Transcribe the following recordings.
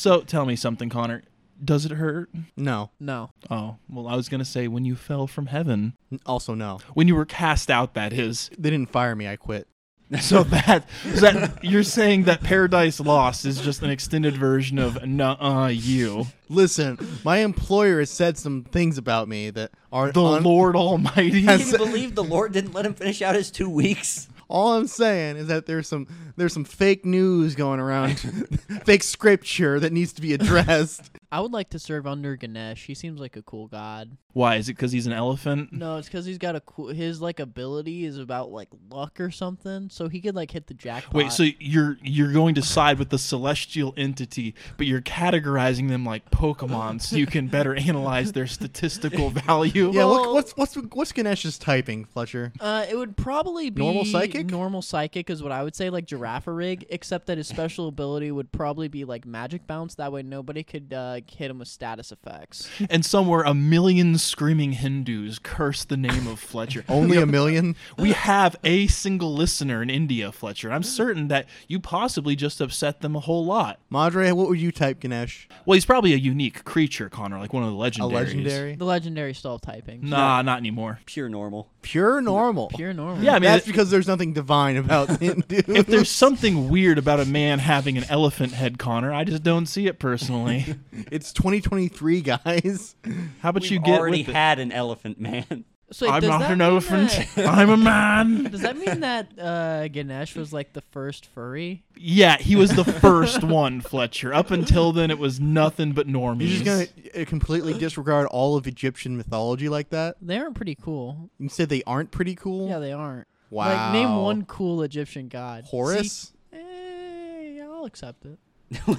So tell me something, Connor. Does it hurt? No. No. Oh, well, I was going to say when you fell from heaven. Also, no. When you were cast out, that is. They didn't fire me. I quit. So that you're saying that Paradise Lost is just an extended version of nuh-uh you. Listen, my employer has said some things about me that are the Lord Almighty. Can you believe the Lord didn't let him finish out his 2 weeks? All I'm saying is that there's some fake news going around, fake scripture that needs to be addressed. I would like to serve under Ganesh. He seems like a cool god. Why? Is it because he's an elephant? No, it's because he's got a cool... His, like, ability is about, like, luck or something, so he could, like, hit the jackpot. Wait, so you're going to side with the celestial entity, but you're categorizing them like Pokemon so you can better analyze their statistical value? Yeah, well, what's Ganesh's typing, Fletcher? It would probably be... Normal psychic? Normal psychic is what I would say, like Giraffarig, except that his special ability would probably be, like, Magic Bounce. That way nobody could... hit him with status effects. And somewhere a million screaming Hindus curse the name of Fletcher. Only a million? We have a single listener in India, Fletcher. I'm certain that you possibly just upset them a whole lot. Madre, what would you type, Ganesh? Well, he's probably a unique creature, Connor, like one of the legendaries. A legendary? The legendary stall typing. Nah, not anymore. Pure normal. Pure normal? Pure normal. Yeah, I mean, that's because there's nothing divine about Hindus. If there's something weird about a man having an elephant head, Connor, I just don't see it personally. It's 2023, guys. How about you get already with had it? An elephant man? So wait, I'm not an elephant. I'm a man. Does that mean that Ganesh was like the first furry? Yeah, he was the first one, Fletcher. Up until then, it was nothing but normies. You're just gonna completely disregard all of Egyptian mythology like that? They aren't pretty cool. You said they aren't pretty cool? Yeah, they aren't. Wow. Like, name one cool Egyptian god. Horus? Hey, I'll accept it.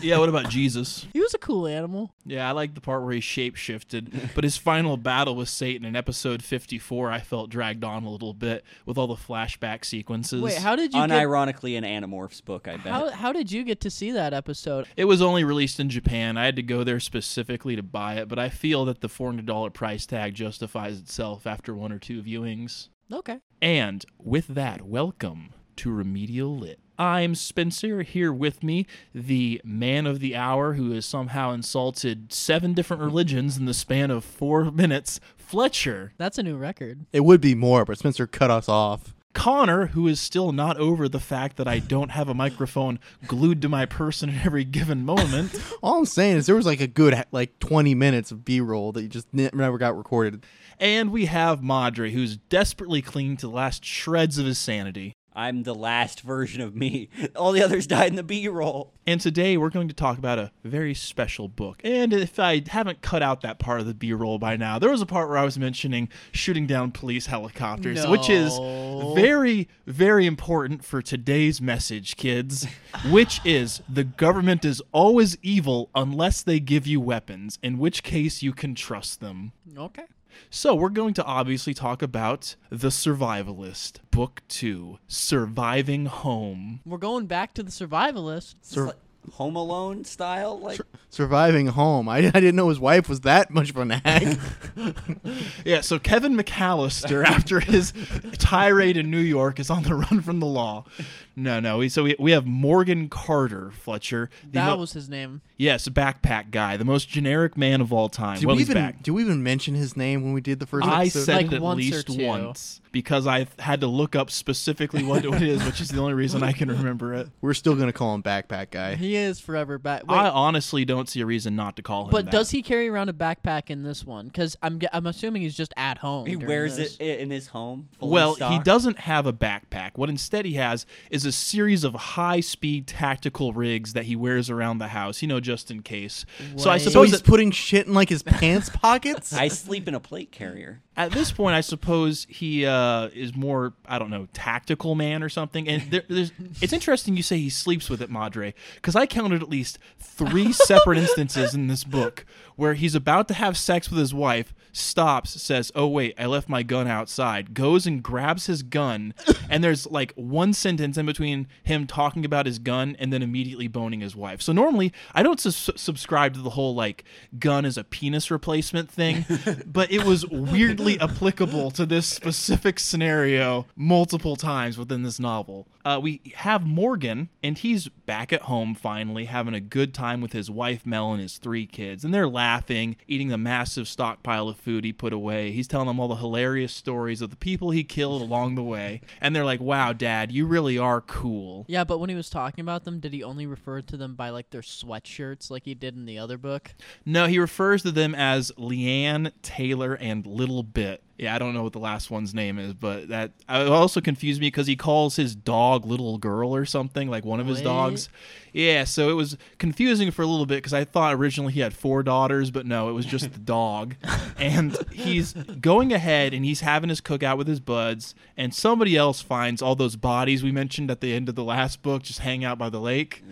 Yeah, what about Jesus? He was a cool animal. Yeah, I like the part where he shapeshifted, but his final battle with Satan in episode 54, I felt dragged on a little bit with all the flashback sequences. Wait, how did you unironically an Animorphs book, I bet. How did you get to see that episode? It was only released in Japan. I had to go there specifically to buy it, but I feel that the $400 price tag justifies itself after one or two viewings. Okay. And with that, welcome to Remedial Lit. I'm Spencer, here with me, the man of the hour who has somehow insulted 7 different religions in the span of 4 minutes, Fletcher. That's a new record. It would be more, but Spencer cut us off. Connor, who is still not over the fact that I don't have a microphone glued to my person at every given moment. All I'm saying is there was like a good like 20 minutes of B-roll that you just never got recorded. And we have Madre, who's desperately clinging to the last shreds of his sanity. I'm the last version of me. All the others died in the B-roll. And today we're going to talk about a very special book. And if I haven't cut out that part of the B-roll by now, there was a part where I was mentioning shooting down police helicopters, which is very, very important for today's message, kids, which is the government is always evil unless they give you weapons, in which case you can trust them. Okay. So we're going to obviously talk about The Survivalist, Book 2, Surviving Home. We're going back to The Survivalist. Like Home Alone style? Like Surviving Home. I didn't know his wife was that much of a nag. Yeah, so Kevin McAllister, after his tirade in New York, is on the run from the law. No. So we have Morgan Carter, Fletcher. That was his name. Yes, backpack guy, the most generic man of all time. Do we even mention his name when we did the first episode? I said like it at least once because I had to look up specifically what it is, which is the only reason I can remember it. We're still going to call him backpack guy. He is forever back. Wait, I honestly don't see a reason not to call him that. But does he carry around a backpack in this one? Because I'm assuming he's just at home. He wears it in his home. Well, he doesn't have a backpack. What instead he has is a series of high-speed tactical rigs that he wears around the house, just in case. Wait. So I suppose he's putting shit in, like, his pants pockets? I sleep in a plate carrier. At this point, I suppose he is more, I don't know, tactical man or something. And it's interesting you say he sleeps with it, Madre, because I counted at least 3 separate instances in this book where he's about to have sex with his wife, stops, says, oh, wait, I left my gun outside, goes and grabs his gun, and there's, like, one sentence in between him talking about his gun and then immediately boning his wife. So normally, I don't subscribe to the whole, like, gun is a penis replacement thing, but it was weirdly applicable to this specific scenario multiple times within this novel. we have Morgan, and he's back at home finally, having a good time with his wife, Mel, and his 3 kids. And they're laughing, eating the massive stockpile of food he put away. He's telling them all the hilarious stories of the people he killed along the way. And they're like, wow, Dad, you really are cool. Yeah, but when he was talking about them, did he only refer to them by, like, their sweatshirts like he did in the other book? No, he refers to them as Leanne, Taylor, and Little Bit. Yeah, I don't know what the last one's name is, but that also confused me because he calls his dog Little Girl or something, like one of his dogs. Yeah, so it was confusing for a little bit because I thought originally he had 4 daughters, but no, it was just the dog. And he's going ahead and he's having his cookout with his buds, and somebody else finds all those bodies we mentioned at the end of the last book just hang out by the lake.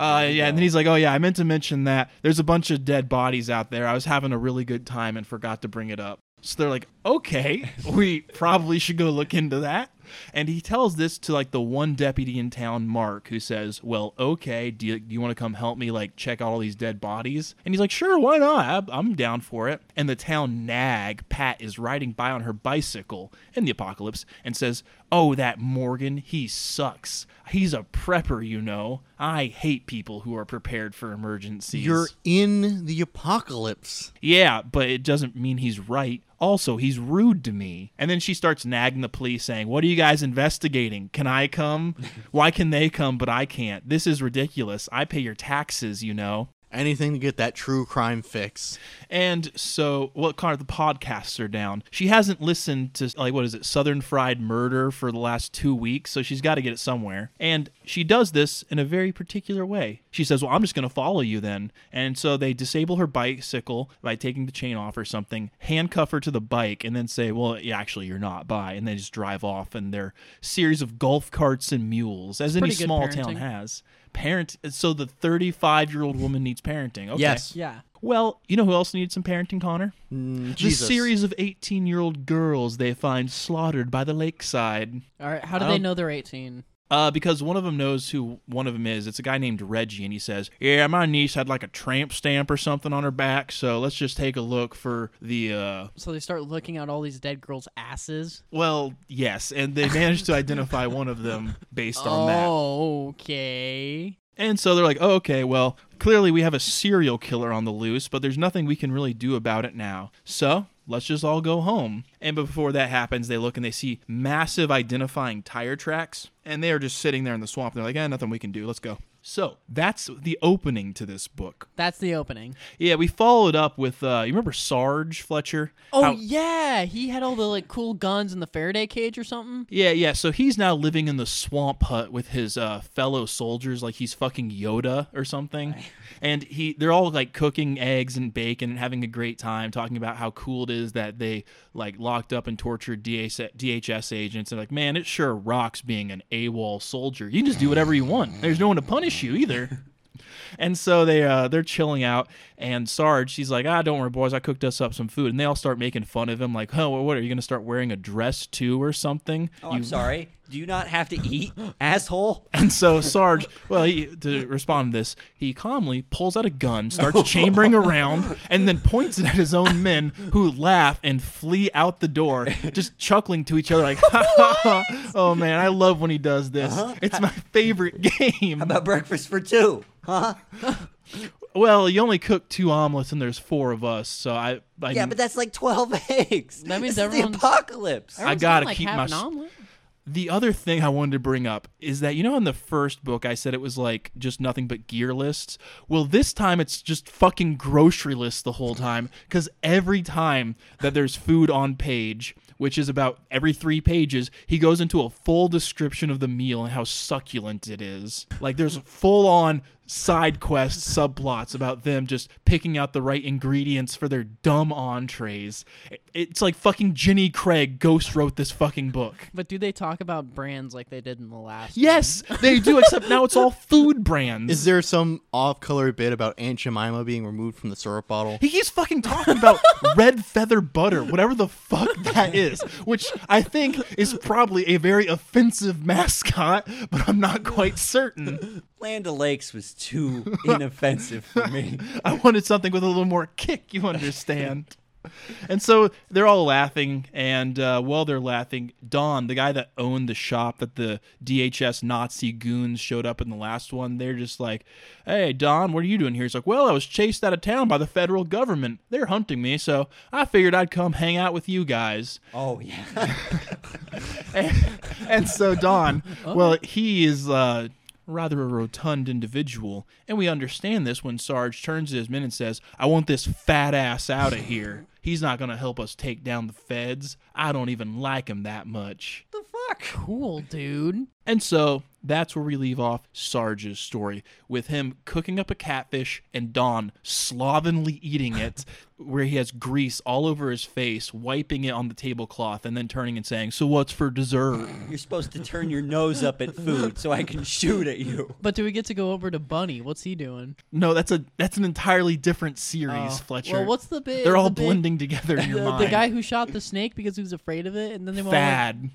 Oh, yeah, and then he's like, oh yeah, I meant to mention that. There's a bunch of dead bodies out there. I was having a really good time and forgot to bring it up. So they're like, okay, we probably should go look into that. And he tells this to, like, the one deputy in town, Mark, who says, well, okay, do you want to come help me, like, check out all these dead bodies? And he's like, sure, why not? I'm down for it. And the town nag, Pat, is riding by on her bicycle in the apocalypse and says, oh, that Morgan, he sucks. He's a prepper, you know. I hate people who are prepared for emergencies. You're in the apocalypse. Yeah, but it doesn't mean he's right. Also, he's rude to me. And then she starts nagging the police saying, what are you guys investigating? Can I come? Why can they come, but I can't? This is ridiculous. I pay your taxes, you know. Anything to get that true crime fix. And so, the podcasts are down. She hasn't listened to, Southern Fried Murder for the last 2 weeks, so she's got to get it somewhere. And she does this in a very particular way. She says, well, I'm just going to follow you then. And so they disable her bicycle by taking the chain off or something, handcuff her to the bike, and then say, well, yeah, actually, you're not. Bye. And they just drive off in their series of golf carts and mules, as any small town has. So the 35-year-old woman needs parenting. Okay. Yes. Yeah. Well, you know who else needs some parenting, Connor? Jesus. The series of 18-year-old girls they find slaughtered by the lakeside. All right. How do they know they're 18? Because one of them knows who one of them is. It's a guy named Reggie, and he says, yeah, my niece had like a tramp stamp or something on her back, so let's just take a look for the... So they start looking at all these dead girls' asses? Well, yes, and they managed to identify one of them based on that. Oh, okay. And so they're like, oh, okay, well, clearly we have a serial killer on the loose, but there's nothing we can really do about it now. So... let's just all go home. And before that happens, they look and they see massive identifying tire tracks. And they are just sitting there in the swamp. They're like, nothing we can do. Let's go. So that's the opening to this book. That's the opening. Yeah, we followed up with, you remember Sarge Fletcher? Oh, yeah. He had all the cool guns in the Faraday cage or something. Yeah. So he's now living in the swamp hut with his fellow soldiers like he's fucking Yoda or something. Right. And they're all cooking eggs and bacon and having a great time, talking about how cool it is that they locked up and tortured DHS agents. And man, it sure rocks being an AWOL soldier. You can just do whatever you want. There's no one to punish you either. And so they're chilling out, and Sarge, she's like, don't worry, boys, I cooked us up some food. And they all start making fun of him, like, oh, what, are you going to start wearing a dress too or something? Oh, I'm sorry. Do you not have to eat, asshole? And so Sarge, to respond to this, he calmly pulls out a gun, starts chambering around, and then points it at his own men, who laugh and flee out the door, just chuckling to each other like, ha, ha, ha. Oh, man, I love when he does this. Uh-huh. It's my favorite game. How about breakfast for two? Huh? Well, you only cook 2 omelets and there's 4 of us, so I yeah, but that's 12 eggs. That means everyone's the apocalypse. I gotta keep my omelet. The other thing I wanted to bring up is that, in the first book I said it was just nothing but gear lists. Well, this time it's just fucking grocery lists the whole time, because every time that there's food on page, which is about every 3 pages, he goes into a full description of the meal and how succulent it is. There's full-on side quest subplots about them just picking out the right ingredients for their dumb entrees. It's like fucking Jenny Craig ghost wrote this fucking book. But do they talk about brands like they did in the last? Yes, they do, except now it's all food brands. Is there some off-color bit about Aunt Jemima being removed from the syrup bottle? He keeps fucking talking about Red Feather butter, whatever the fuck that is, which I think is probably a very offensive mascot, but I'm not quite certain. Land O'Lakes was too inoffensive for me. I wanted something with a little more kick, you understand. And so they're all laughing, and while they're laughing, Don, the guy that owned the shop that the DHS Nazi goons showed up in the last one, they're just like, hey, Don, what are you doing here? He's like, well, I was chased out of town by the federal government. They're hunting me, so I figured I'd come hang out with you guys. Oh, yeah. And so Don, well, he is... rather a rotund individual, and we understand this when Sarge turns to his men and says, I want this fat ass out of here. He's not going to help us take down the feds. I don't even like him that much. The fuck? Cool, dude. And so that's where we leave off Sarge's story, with him cooking up a catfish and Don slovenly eating it, where he has grease all over his face, wiping it on the tablecloth, and then turning and saying, so what's for dessert? You're supposed to turn your nose up at food so I can shoot at you. But do we get to go over to Bunny? What's he doing? No, that's an entirely different series, Fletcher. Well, what's the bit? They're all blending together in your mind. The guy who shot the snake because he was afraid of it, and then they went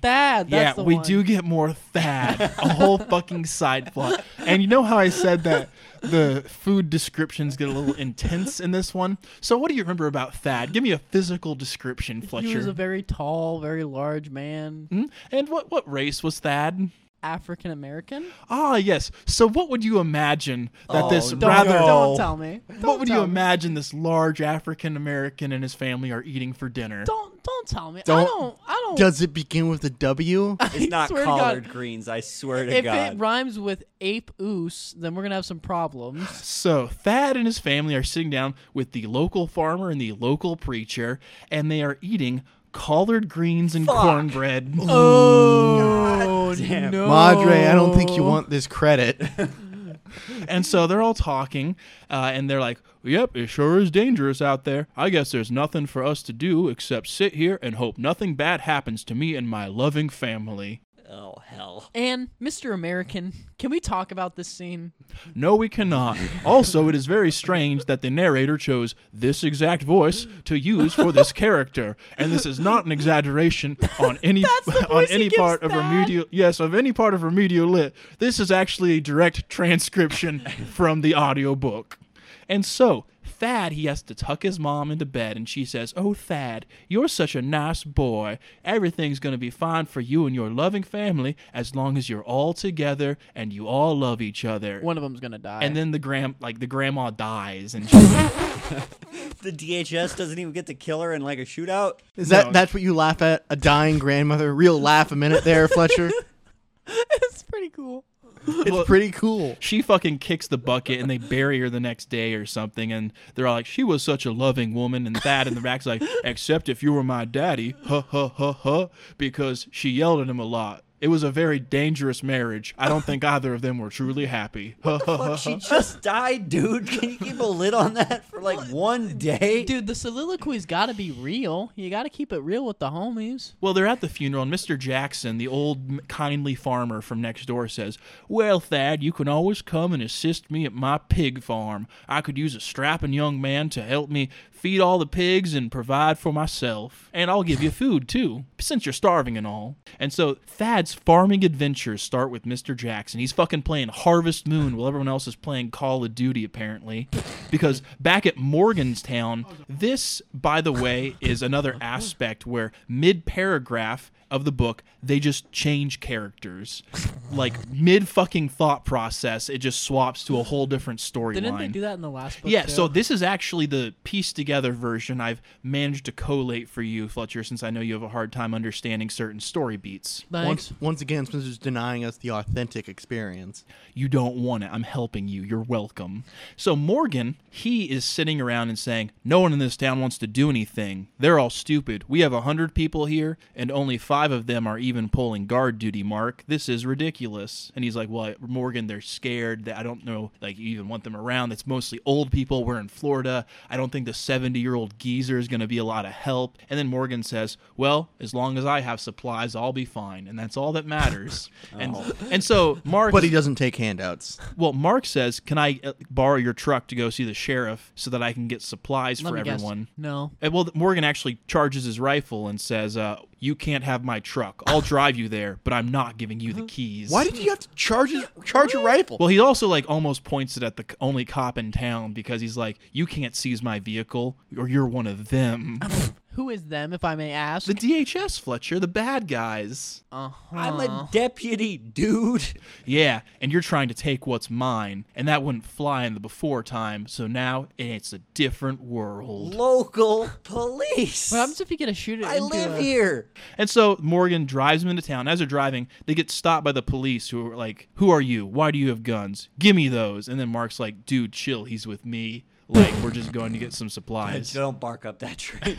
Thad. That's the one. Yeah, we do get more Thad. A whole fucking side plot. And you know how I said that the food descriptions get a little intense in this one? So what do you remember about Thad? Give me a physical description, Fletcher. He was a very tall, very large man. Mm-hmm. And what race was Thad? African American? Ah, yes. So what would you imagine that Don't tell me. What would you imagine this large African American and his family are eating for dinner? Don't tell me. I don't. Does it begin with a W? It's not collard greens, I swear to God. If it rhymes with ape oos, then we're going to have some problems. So Thad and his family are sitting down with the local farmer and the local preacher, and they are eating collard greens and cornbread. Oh, no. Madre, I don't think you want this credit. And so they're all talking, and they're like, yep, it sure is dangerous out there. I guess there's nothing for us to do except sit here and hope nothing bad happens to me and my loving family. Oh, hell. And, Mr. American, can we talk about this scene? No, we cannot. Also, it is very strange that the narrator chose this exact voice to use for this character. And this is not an exaggeration on any part of Remedial... Yes, of any part of Remedial Lit. This is actually a direct transcription from the audiobook. And so... Thad, he has to tuck his mom into bed, and she says, oh, Thad, you're such a nice boy. Everything's going to be fine for you and your loving family as long as you're all together and you all love each other. One of them's going to die. And then the grandma dies. And the DHS doesn't even get to kill her in like a shootout? That's what you laugh at? A dying grandmother? Real laugh a minute there, Fletcher? It's pretty cool. It's pretty cool. She fucking kicks the bucket, and they bury her the next day or something, and they're all like, she was such a loving woman, and Thad in the back's like, except if you were my daddy, ha, ha, ha, ha, because she yelled at him a lot. It was a very dangerous marriage. I don't think either of them were truly happy. What the fuck? She just died, dude. Can you keep a lid on that for like one day? Dude, the soliloquies got to be real. You got to keep it real with the homies. Well, they're at the funeral, and Mr. Jackson, the old kindly farmer from next door, says, well, Thad, you can always come and assist me at my pig farm. I could use a strapping young man to help me feed all the pigs and provide for myself. And I'll give you food, too, since you're starving and all. And so Thad's farming adventures start with Mr. Jackson. He's fucking playing Harvest Moon while everyone else is playing Call of Duty, apparently. Because back at Morgantown, this, by the way, is another aspect where mid-paragraph of the book, they just change characters. Like, mid-fucking thought process, it just swaps to a whole different storyline. Didn't they do that in the last book, Yeah, too? So this is actually the pieced-together version I've managed to collate for you, Fletcher, since I know you have a hard time understanding certain story beats. Once again, Spencer's denying us the authentic experience. You don't want it. I'm helping you. You're welcome. So Morgan, he is sitting around and saying, no one in this town wants to do anything. They're all stupid. We have 100 people here, and only 5 of them are even pulling guard duty, Mark. This is ridiculous. And he's like, well, Morgan, they're scared. I don't know, like, you even want them around. It's mostly old people. We're in Florida. I don't think the 70-year-old geezer is going to be a lot of help. And then Morgan says, well, as long as I have supplies, I'll be fine. And that's all that matters. And so Mark... But he doesn't take handouts. Well, Mark says, can I borrow your truck to go see the sheriff so that I can get supplies for everyone? Let me guess. No. And, well, Morgan actually charges his rifle and says... you can't have my truck. I'll drive you there, but I'm not giving you the keys. Why did you have to charge a rifle? Well, he also like almost points it at the only cop in town because he's like, you can't seize my vehicle or you're one of them. Who is them, if I may ask? The DHS, Fletcher, the bad guys. Uh-huh. I'm a deputy, dude. Yeah, and you're trying to take what's mine, and that wouldn't fly in the before time, so now it's a different world. Local police. What happens if you get a shooter? I live here. And so Morgan drives them into town. As they're driving, they get stopped by the police who are like, who are you? Why do you have guns? Give me those. And then Mark's like, dude, chill, he's with me. Like, we're just going to get some supplies. Don't bark up that tree.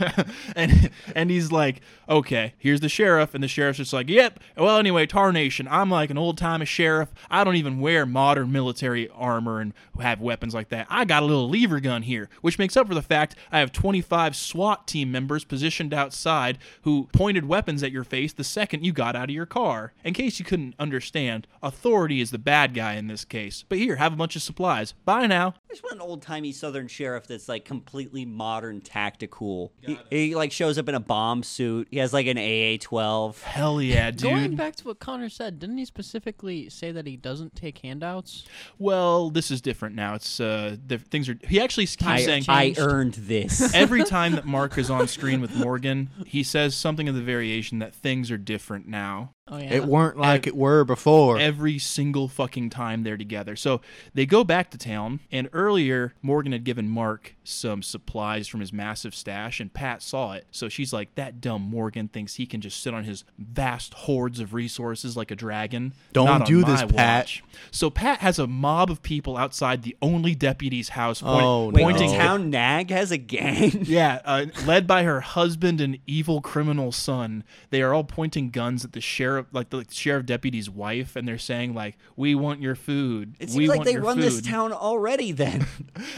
and he's like, okay, here's the sheriff. And the sheriff's just like, yep. Well, anyway, tarnation. I'm like an old-timey sheriff. I don't even wear modern military armor and have weapons like that. I got a little lever gun here, which makes up for the fact I have 25 SWAT team members positioned outside who pointed weapons at your face the second you got out of your car. In case you couldn't understand, authority is the bad guy in this case. But here, have a bunch of supplies. Bye now. I just want an old-timey Southern sheriff that's like completely modern tactical. He like shows up in a bomb suit. He has like an AA-12. Hell yeah, dude. Going back to what Connor said, didn't he specifically say that he doesn't take handouts? Well, this is different now. It's things are. He actually keeps saying, "I earned this." Every time that Mark is on screen with Morgan, he says something of the variation that things are different now. Oh, yeah. It weren't like it were before. Every single fucking time they're together. So they go back to town, and earlier Morgan had given Mark some supplies from his massive stash, and Pat saw it. So she's like, that dumb Morgan thinks he can just sit on his vast hordes of resources like a dragon. Don't do this, Pat. So Pat has a mob of people outside the only deputy's house. Pointing the town nag has a gang? Yeah, led by her husband and evil criminal son. They are all pointing guns at the sheriff. Like the sheriff deputy's wife, and they're saying like, we want your food. It seems like they run this town already then.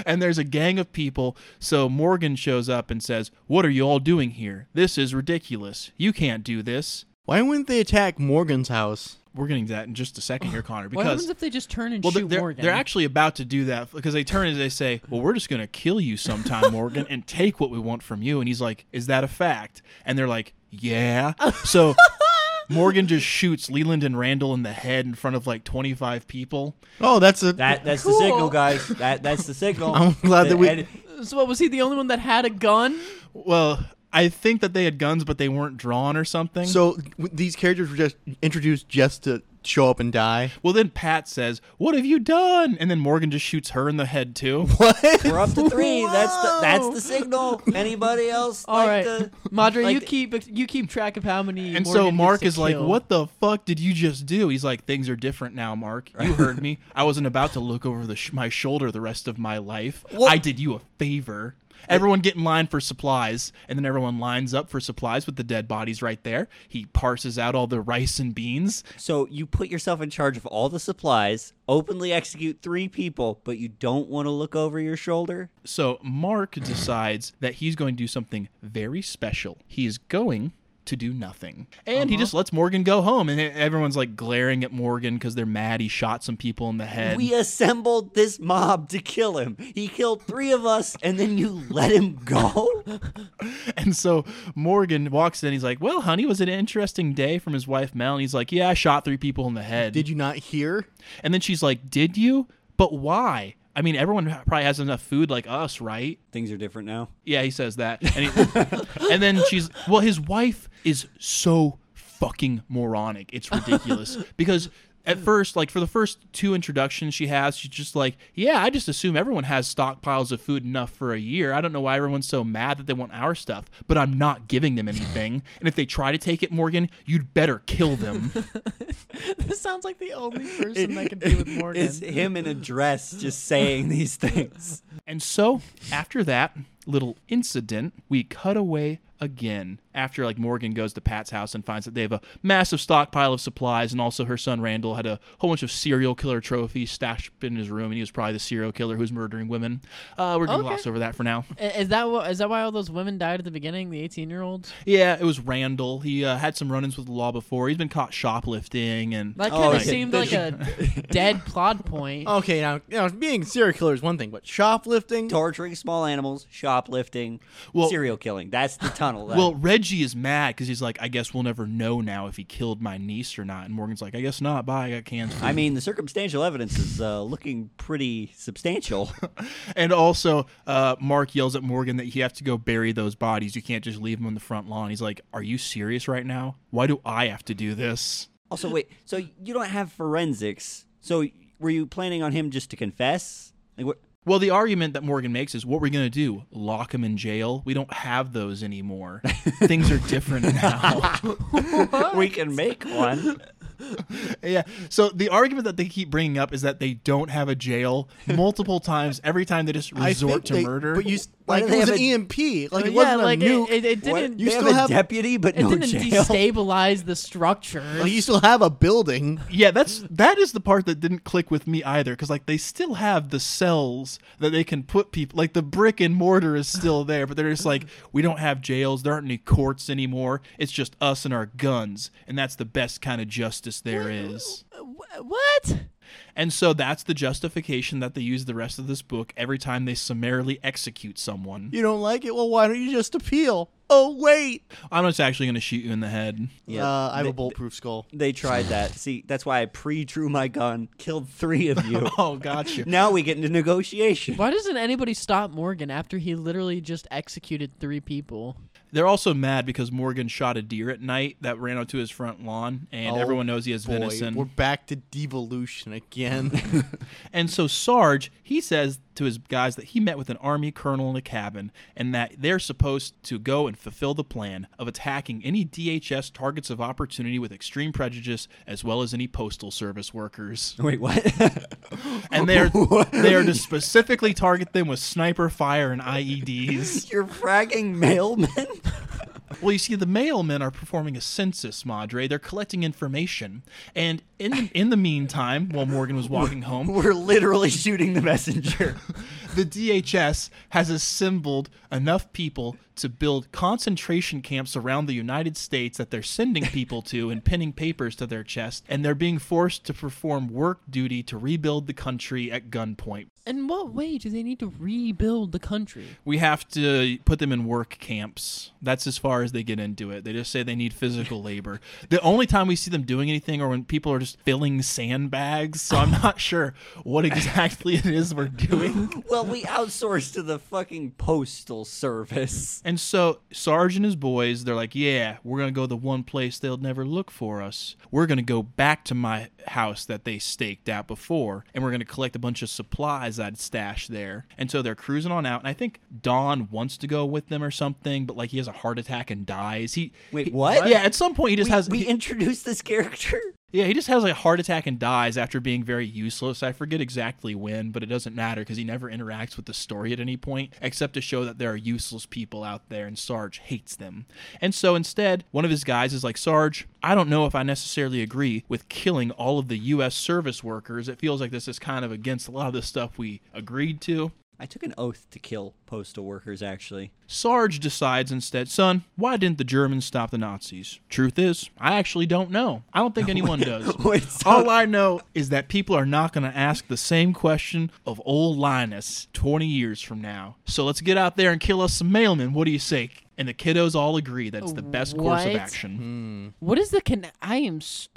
And there's a gang of people. So Morgan shows up and says, what are you all doing here? This is ridiculous. You can't do this. Why wouldn't they attack Morgan's house? We're getting to that in just a second here, Connor. Because, what happens if they just turn and shoot Morgan? They're actually about to do that because they turn and they say, well, we're just going to kill you sometime, Morgan, and take what we want from you. And he's like, is that a fact? And they're like, yeah. So... Morgan just shoots Leland and Randall in the head in front of like 25 people. Oh, that's cool. The signal, guys. That's the signal. I'm glad that we. So, was he the only one that had a gun? Well, I think that they had guns, but they weren't drawn or something. So these characters were just introduced just to show up and die. Well, then Pat says, "What have you done?" And then Morgan just shoots her in the head too. What? We're up to 3. Whoa. That's the signal. Anybody else? All right, Madre, like you keep track of how many. And Morgan so Mark is like, "What the fuck did you just do?" He's like, "Things are different now, Mark. You heard me. I wasn't about to look over my shoulder the rest of my life. What? I did you a favor." Everyone get in line for supplies, and then everyone lines up for supplies with the dead bodies right there. He parses out all the rice and beans. So you put yourself in charge of all the supplies, openly execute 3 people, but you don't want to look over your shoulder? So Mark decides that he's going to do something very special. He is going to do nothing. And he just lets Morgan go home, and everyone's like glaring at Morgan because they're mad he shot some people in the head. We assembled this mob to kill him. He killed 3 of us, and then you let him go? And so Morgan walks in, he's like, well, honey, was it an interesting day? From his wife, Mel, and he's like, yeah, I shot 3 people in the head. Did you not hear? And then she's like, did you? But why? I mean, everyone probably has enough food like us, right? Things are different now. Yeah, he says that. And, and then she's... Well, his wife is so fucking moronic. It's ridiculous. Because... At first, like for the first 2 introductions she has, she's just like, yeah, I just assume everyone has stockpiles of food enough for a year. I don't know why everyone's so mad that they want our stuff, but I'm not giving them anything. And if they try to take it, Morgan, you'd better kill them. This sounds like the only person that can be with Morgan. It's him in a dress just saying these things. And so after that little incident, we cut away again after like Morgan goes to Pat's house and finds that they have a massive stockpile of supplies, and also her son Randall had a whole bunch of serial killer trophies stashed in his room, and he was probably the serial killer who's murdering women. We're gonna gloss over that for now. Is that why all those women died at the beginning, the 18-year-olds? Yeah, it was Randall. He had some run-ins with the law before. He's been caught shoplifting, and that kind of seemed like a dead plot point. Okay, now being serial killer is one thing, but shoplifting, torturing small animals, shoplifting, serial killing, that's the tunnel. Well, Reggie Reggie is mad because he's like, I guess we'll never know now if he killed my niece or not. And Morgan's like, I guess not. Bye. I got canned food. I mean, the circumstantial evidence is looking pretty substantial. And also, Mark yells at Morgan that you have to go bury those bodies. You can't just leave them on the front lawn. He's like, are you serious right now? Why do I have to do this? Also, wait, so you don't have forensics. So were you planning on him just to confess? Like, what? Well, the argument that Morgan makes is, what we're going to do, lock him in jail? We don't have those anymore. Things are different now. We can make one. Yeah, so the argument that they keep bringing up is that they don't have a jail multiple times. Every time they just resort to murder. But you, like, it was an EMP. Like, it wasn't a nuke. It didn't. You still have a deputy, but no jail. It didn't destabilize the structure. Like, you still have a building. Yeah, that is the part that didn't click with me either. Because, like, they still have the cells that they can put people. Like, the brick and mortar is still there, but they're just like, we don't have jails. There aren't any courts anymore. It's just us and our guns, and that's the best kind of justice there is. What? And so that's the justification that they use the rest of this book every time they summarily execute someone. You don't like it? Well, why don't you just appeal? Oh, wait. I'm not actually going to shoot you in the head. Yeah, I have a bulletproof skull. They tried that. See, that's why I pre-drew my gun, killed 3 of you. Oh, gotcha. Now we get into negotiation. Why doesn't anybody stop Morgan after he literally just executed 3 people? They're also mad because Morgan shot a deer at night that ran onto his front lawn, and everyone knows he has venison. We're back to devolution again. And so Sarge, he says to his guys that he met with an army colonel in a cabin, and that they're supposed to go and fulfill the plan of attacking any DHS targets of opportunity with extreme prejudice, as well as any postal service workers. Wait, what? And they're to specifically target them with sniper fire and IEDs. You're fragging mailmen? Well, you see, the mailmen are performing a census, Madre. They're collecting information. And in the meantime, while Morgan was walking home... We're literally shooting the messenger. The DHS has assembled enough people to build concentration camps around the United States that they're sending people to and pinning papers to their chest. And they're being forced to perform work duty to rebuild the country at gunpoint. In what way do they need to rebuild the country? We have to put them in work camps. That's as far as they get into it. They just say they need physical labor. The only time we see them doing anything are when people are just filling sandbags. So I'm not sure what exactly it is we're doing. Well, we outsourced to the fucking postal service. And so Sarge and his boys, they're like, yeah, we're going to go the one place they'll never look for us. We're going to go back to my house that they staked out before, and we're going to collect a bunch of supplies I'd stashed there. And so they're cruising on out, and I think Don wants to go with them or something, but like he has a heart attack and dies. Wait, what? Yeah, at some point he just We introduced this character? Yeah, he just has a heart attack and dies after being very useless. I forget exactly when, but it doesn't matter because he never interacts with the story at any point except to show that there are useless people out there and Sarge hates them. And so instead, one of his guys is like, Sarge, I don't know if I necessarily agree with killing all of the U.S. service workers. It feels like this is kind of against a lot of the stuff we agreed to. I took an oath to kill postal workers, actually. Sarge decides instead, son, why didn't the Germans stop the Nazis? Truth is, I actually don't know. I don't think anyone does. All I know is that people are not going to ask the same question of old Linus 20 years from now. So let's get out there and kill us some mailmen. What do you say? And the kiddos all agree that's the best course of action. Hmm. What is the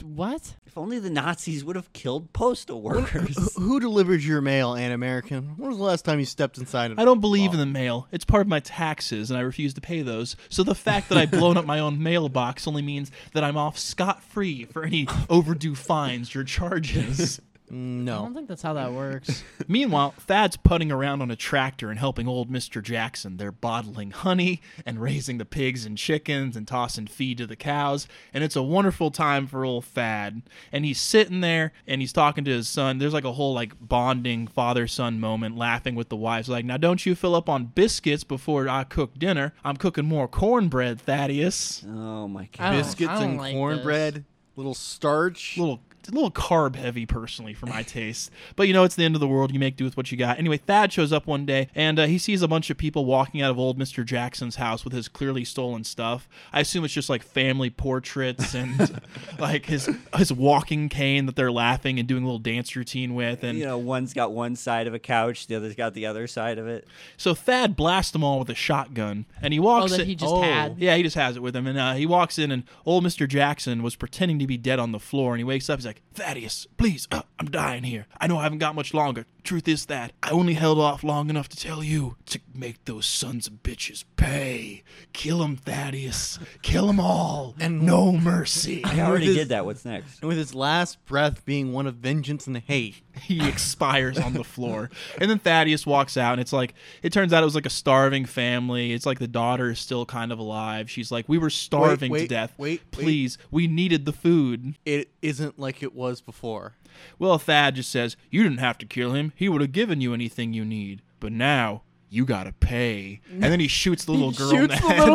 what? If only the Nazis would have killed postal workers. Who delivers your mail, An American? When was the last time you stepped inside of I don't believe in the mail. It's part of my taxes, and I refuse to pay those. So the fact that I've blown up my own mailbox only means that I'm off scot-free for any overdue fines or charges. No. I don't think that's how that works. Meanwhile, Thad's putting around on a tractor and helping old Mr. Jackson. They're bottling honey and raising the pigs and chickens and tossing feed to the cows. And it's a wonderful time for old Thad. And he's sitting there and he's talking to his son. There's like a whole like bonding father-son moment, laughing with the wives. Like, now don't you fill up on biscuits before I cook dinner. I'm cooking more cornbread, Thaddeus. Oh, my God. Biscuits and cornbread. Little starch. Little It's a little carb heavy, personally, for my taste. But, you know, it's the end of the world. You make do with what you got. Anyway, Thad shows up one day, and he sees a bunch of people walking out of old Mr. Jackson's house with his clearly stolen stuff. I assume it's just, like, family portraits and, like, his walking cane that they're laughing and doing a little dance routine with. And, you know, one's got one side of a couch, the other's got the other side of it. So Thad blasts them all with a shotgun, and he walks in. He just had. Yeah, he just has it with him. And he walks in, and old Mr. Jackson was pretending to be dead on the floor, and he wakes up. He's like, Thaddeus, please, I'm dying here. I know I haven't got much longer. Truth is that I only held off long enough to tell you to make those sons of bitches pay. Kill them, Thaddeus. Kill them all. And no mercy. I already did that. What's next? And with his last breath being one of vengeance and hate, he expires on the floor. And then Thaddeus walks out, and it's like, it turns out it was like a starving family. It's like the daughter is still kind of alive. She's like, we were starving to death. Please, we needed the food. It isn't like it was before. Well, Thad just says, you didn't have to kill him. He would have given you anything you need. But now, you gotta pay. And then he shoots the little girl in the head.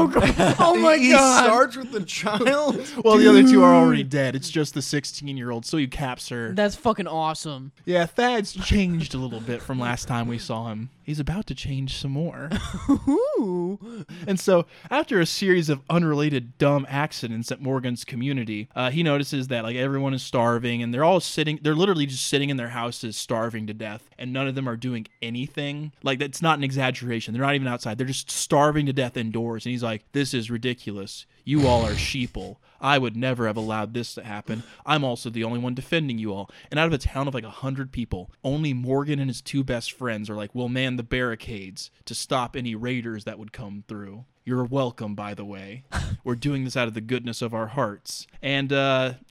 Oh my God. He starts with the child? Well, dude, the other two are already dead. It's just the 16-year-old, so he caps her. That's fucking awesome. Yeah, Thad's changed a little bit from last time we saw him. He's about to change some more. And so, after a series of unrelated dumb accidents at Morgan's community, he notices that, like, everyone is starving, and they're all sitting, they're literally just sitting in their houses starving to death, and none of them are doing anything. Like, that's not an exaggeration. They're not even outside. They're just starving to death indoors. And he's like, this is ridiculous. You all are sheeple. I would never have allowed this to happen. I'm also the only one defending you all. And out of a town of like 100 people, only Morgan and his two best friends are like, we'll man the barricades to stop any raiders that would come through. You're welcome, by the way. We're doing this out of the goodness of our hearts. And,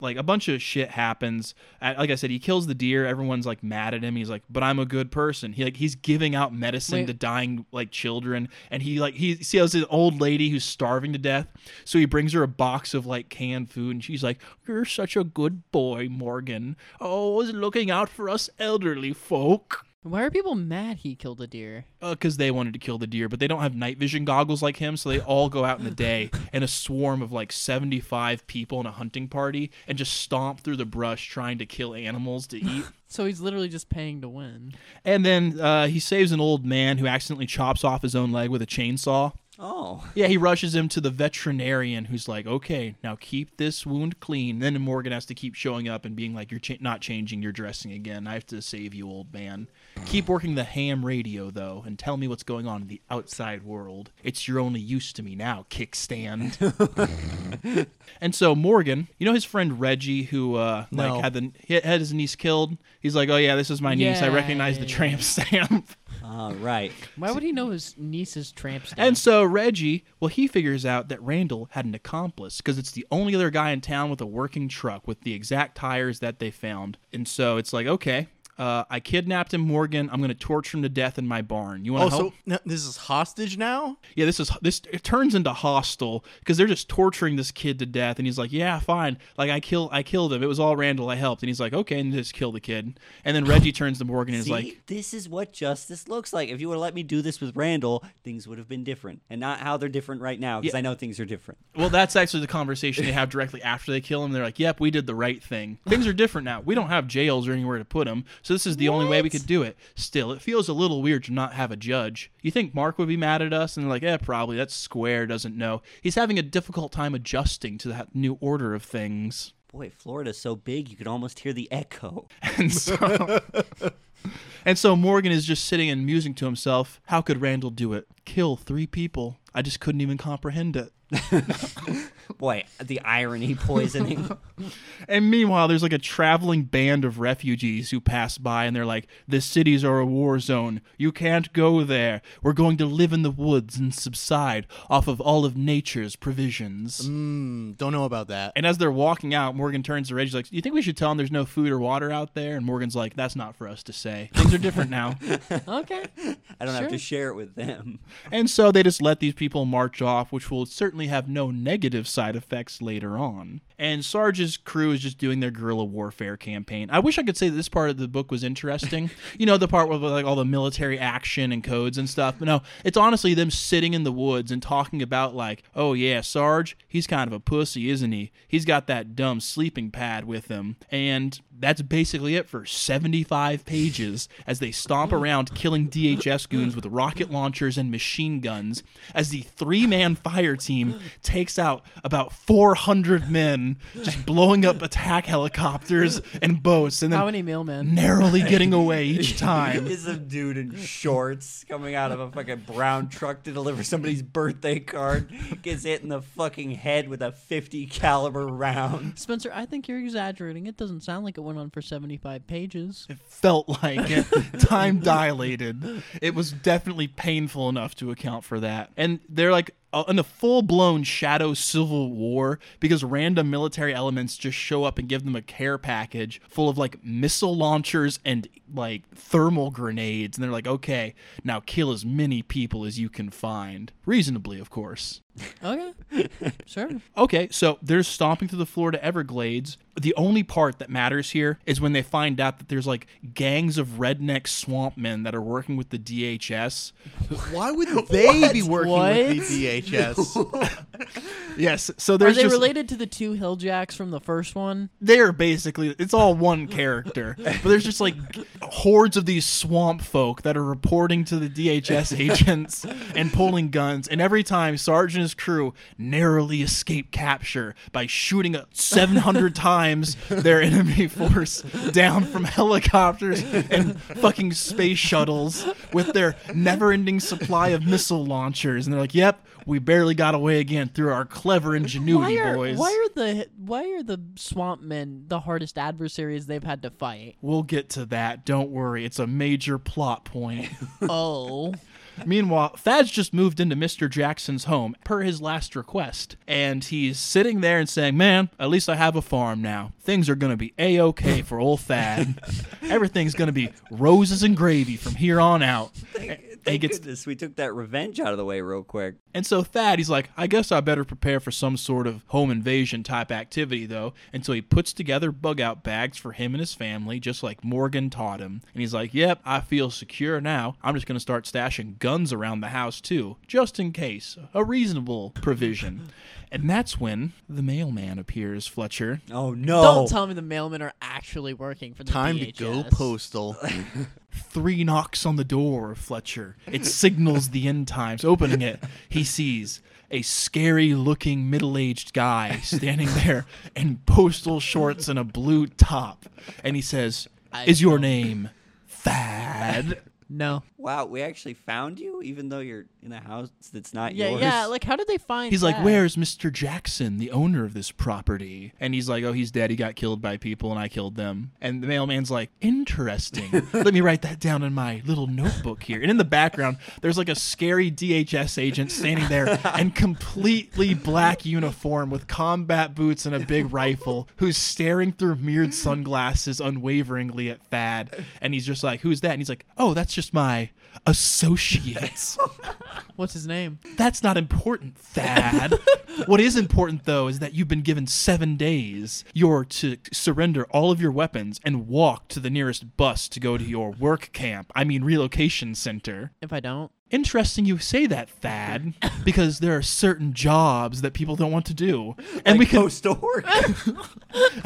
like, a bunch of shit happens. Like I said, he kills the deer. Everyone's, like, mad at him. He's like, but I'm a good person. He's giving out medicine to dying, like, children. And he sees an old lady who's starving to death. So he brings her a box of, like, canned food. And she's like, you're such a good boy, Morgan. Always looking out for us elderly folk. Why are people mad he killed a deer? Because they wanted to kill the deer, but they don't have night vision goggles like him, so they all go out in the day in a swarm of like 75 people in a hunting party and just stomp through the brush trying to kill animals to eat. So he's literally just paying to win. And then he saves an old man who accidentally chops off his own leg with a chainsaw. Oh. Yeah, he rushes him to the veterinarian who's like, okay, now keep this wound clean. Then Morgan has to keep showing up and being like, you're not changing your dressing again. I have to save you, old man. Keep working the ham radio, though, and tell me what's going on in the outside world. It's your only use to me now, kickstand. And so Morgan, you know his friend Reggie who had his niece killed? He's like, oh yeah, this is my niece. I recognize the tramp stamp. Right. Why would he know his niece's tramp stamp? And so Reggie, he figures out that Randall had an accomplice because it's the only other guy in town with a working truck with the exact tires that they found. And so it's like, okay, I kidnapped him, Morgan. I'm going to torture him to death in my barn. You want to help? So this is hostage now? Yeah, this it turns into hostile because they're just torturing this kid to death. And he's like, yeah, fine. Like, I killed him. It was all Randall. I helped. And he's like, okay, and just kill the kid. And then Reggie turns to Morgan and is like, this is what justice looks like. If you would have let me do this with Randall, things would have been different. And not how they're different right now, because I know things are different. Well, that's actually the conversation they have directly after they kill him. They're like, yep, we did the right thing. Things are different now. We don't have jails or anywhere to put him. So this is the only way we could do it. Still, it feels a little weird to not have a judge. You think Mark would be mad at us? And they're like, probably. That's square, doesn't know. He's having a difficult time adjusting to that new order of things. Boy, Florida's so big, you could almost hear the echo. And so Morgan is just sitting and musing to himself, how could Randall do it? Kill 3 people. I just couldn't even comprehend it. Boy, the irony poisoning. And meanwhile, there's like a traveling band of refugees who pass by and they're like, the cities are a war zone. You can't go there. We're going to live in the woods and subside off of all of nature's provisions. Don't know about that. And as they're walking out, Morgan turns to Reggie's like, you think we should tell them there's no food or water out there? And Morgan's like, that's not for us to say. Things are different now. Okay. I don't have to share it with them. And so they just let these people march off, which will certainly have no negative side effects later on. And Sarge's crew is just doing their guerrilla warfare campaign. I wish I could say that this part of the book was interesting. You know, the part with like all the military action and codes and stuff. But no, it's honestly them sitting in the woods and talking about like, oh yeah, Sarge, he's kind of a pussy, isn't he? He's got that dumb sleeping pad with him. And that's basically it for 75 pages as they stomp around killing DHS goons with rocket launchers and machine guns as the three-man fire team takes out about 400 men just blowing up attack helicopters and boats and then how many mailmen narrowly getting away each time. Is a dude in shorts coming out of a fucking brown truck to deliver somebody's birthday card, gets hit in the fucking head with a 50 caliber round. Spencer, I think you're exaggerating. It doesn't sound like it went on for 75 pages. It felt like it. Time dilated. It was definitely painful enough to account for that. And they're like in a full-blown shadow civil war because random military elements just show up and give them a care package full of like missile launchers and like thermal grenades. And they're like, okay, now kill as many people as you can find. Reasonably, of course. Okay, sure. Okay, so they're stomping through the Florida Everglades. The only part that matters here is when they find out that there's like gangs of redneck swamp men that are working with the DHS. Why would they be working with the DHS? Yes, so there's Are they related to the two Hilljacks from the first one? They're basically, it's all one character. But there's just like hordes of these swamp folk that are reporting to the DHS agents and pulling guns. And every time Sergeant his crew narrowly escape capture by shooting 700 times their enemy force down from helicopters and fucking space shuttles with their never-ending supply of missile launchers. And they're like, yep, we barely got away again through our clever ingenuity, boys. Why are the swamp men the hardest adversaries they've had to fight? We'll get to that. Don't worry. It's a major plot point. Oh. Meanwhile, Thad's just moved into Mr. Jackson's home per his last request, and he's sitting there and saying, man, at least I have a farm now. Things are going to be A-okay for old Thad. Everything's going to be roses and gravy from here on out. Thank goodness we took that revenge out of the way real quick. And so Thad, he's like, I guess I better prepare for some sort of home invasion type activity, though. And so he puts together bug out bags for him and his family, just like Morgan taught him. And he's like, yep, I feel secure now. I'm just going to start stashing guns around the house, too, just in case. A reasonable provision. And that's when the mailman appears, Fletcher. Oh, no. Don't tell me the mailmen are actually working for the DHS. Time to go postal. 3 knocks on the door, Fletcher. It signals the end times. Opening it, he sees a scary-looking middle-aged guy standing there in postal shorts and a blue top. And he says, is your name Thad? No. Wow, we actually found you, even though you're in a house that's not yours? Yeah, like, how did they find He's that? Like, where's Mr. Jackson, the owner of this property? And he's like, oh, he's dead. He got killed by people, and I killed them. And the mailman's like, interesting. Let me write that down in my little notebook here. And in the background, there's like a scary DHS agent standing there in completely black uniform with combat boots and a big rifle who's staring through mirrored sunglasses unwaveringly at Thad. And he's just like, who's that? And he's like, oh, that's just my associates. What's his name? That's not important, Thad. What is important, though, is that you've been given 7 days. You're to surrender all of your weapons and walk to the nearest bus to go to your work camp. I mean, relocation center. If I don't? Interesting you say that, Thad, because there are certain jobs that people don't want to do. And like we can postal work.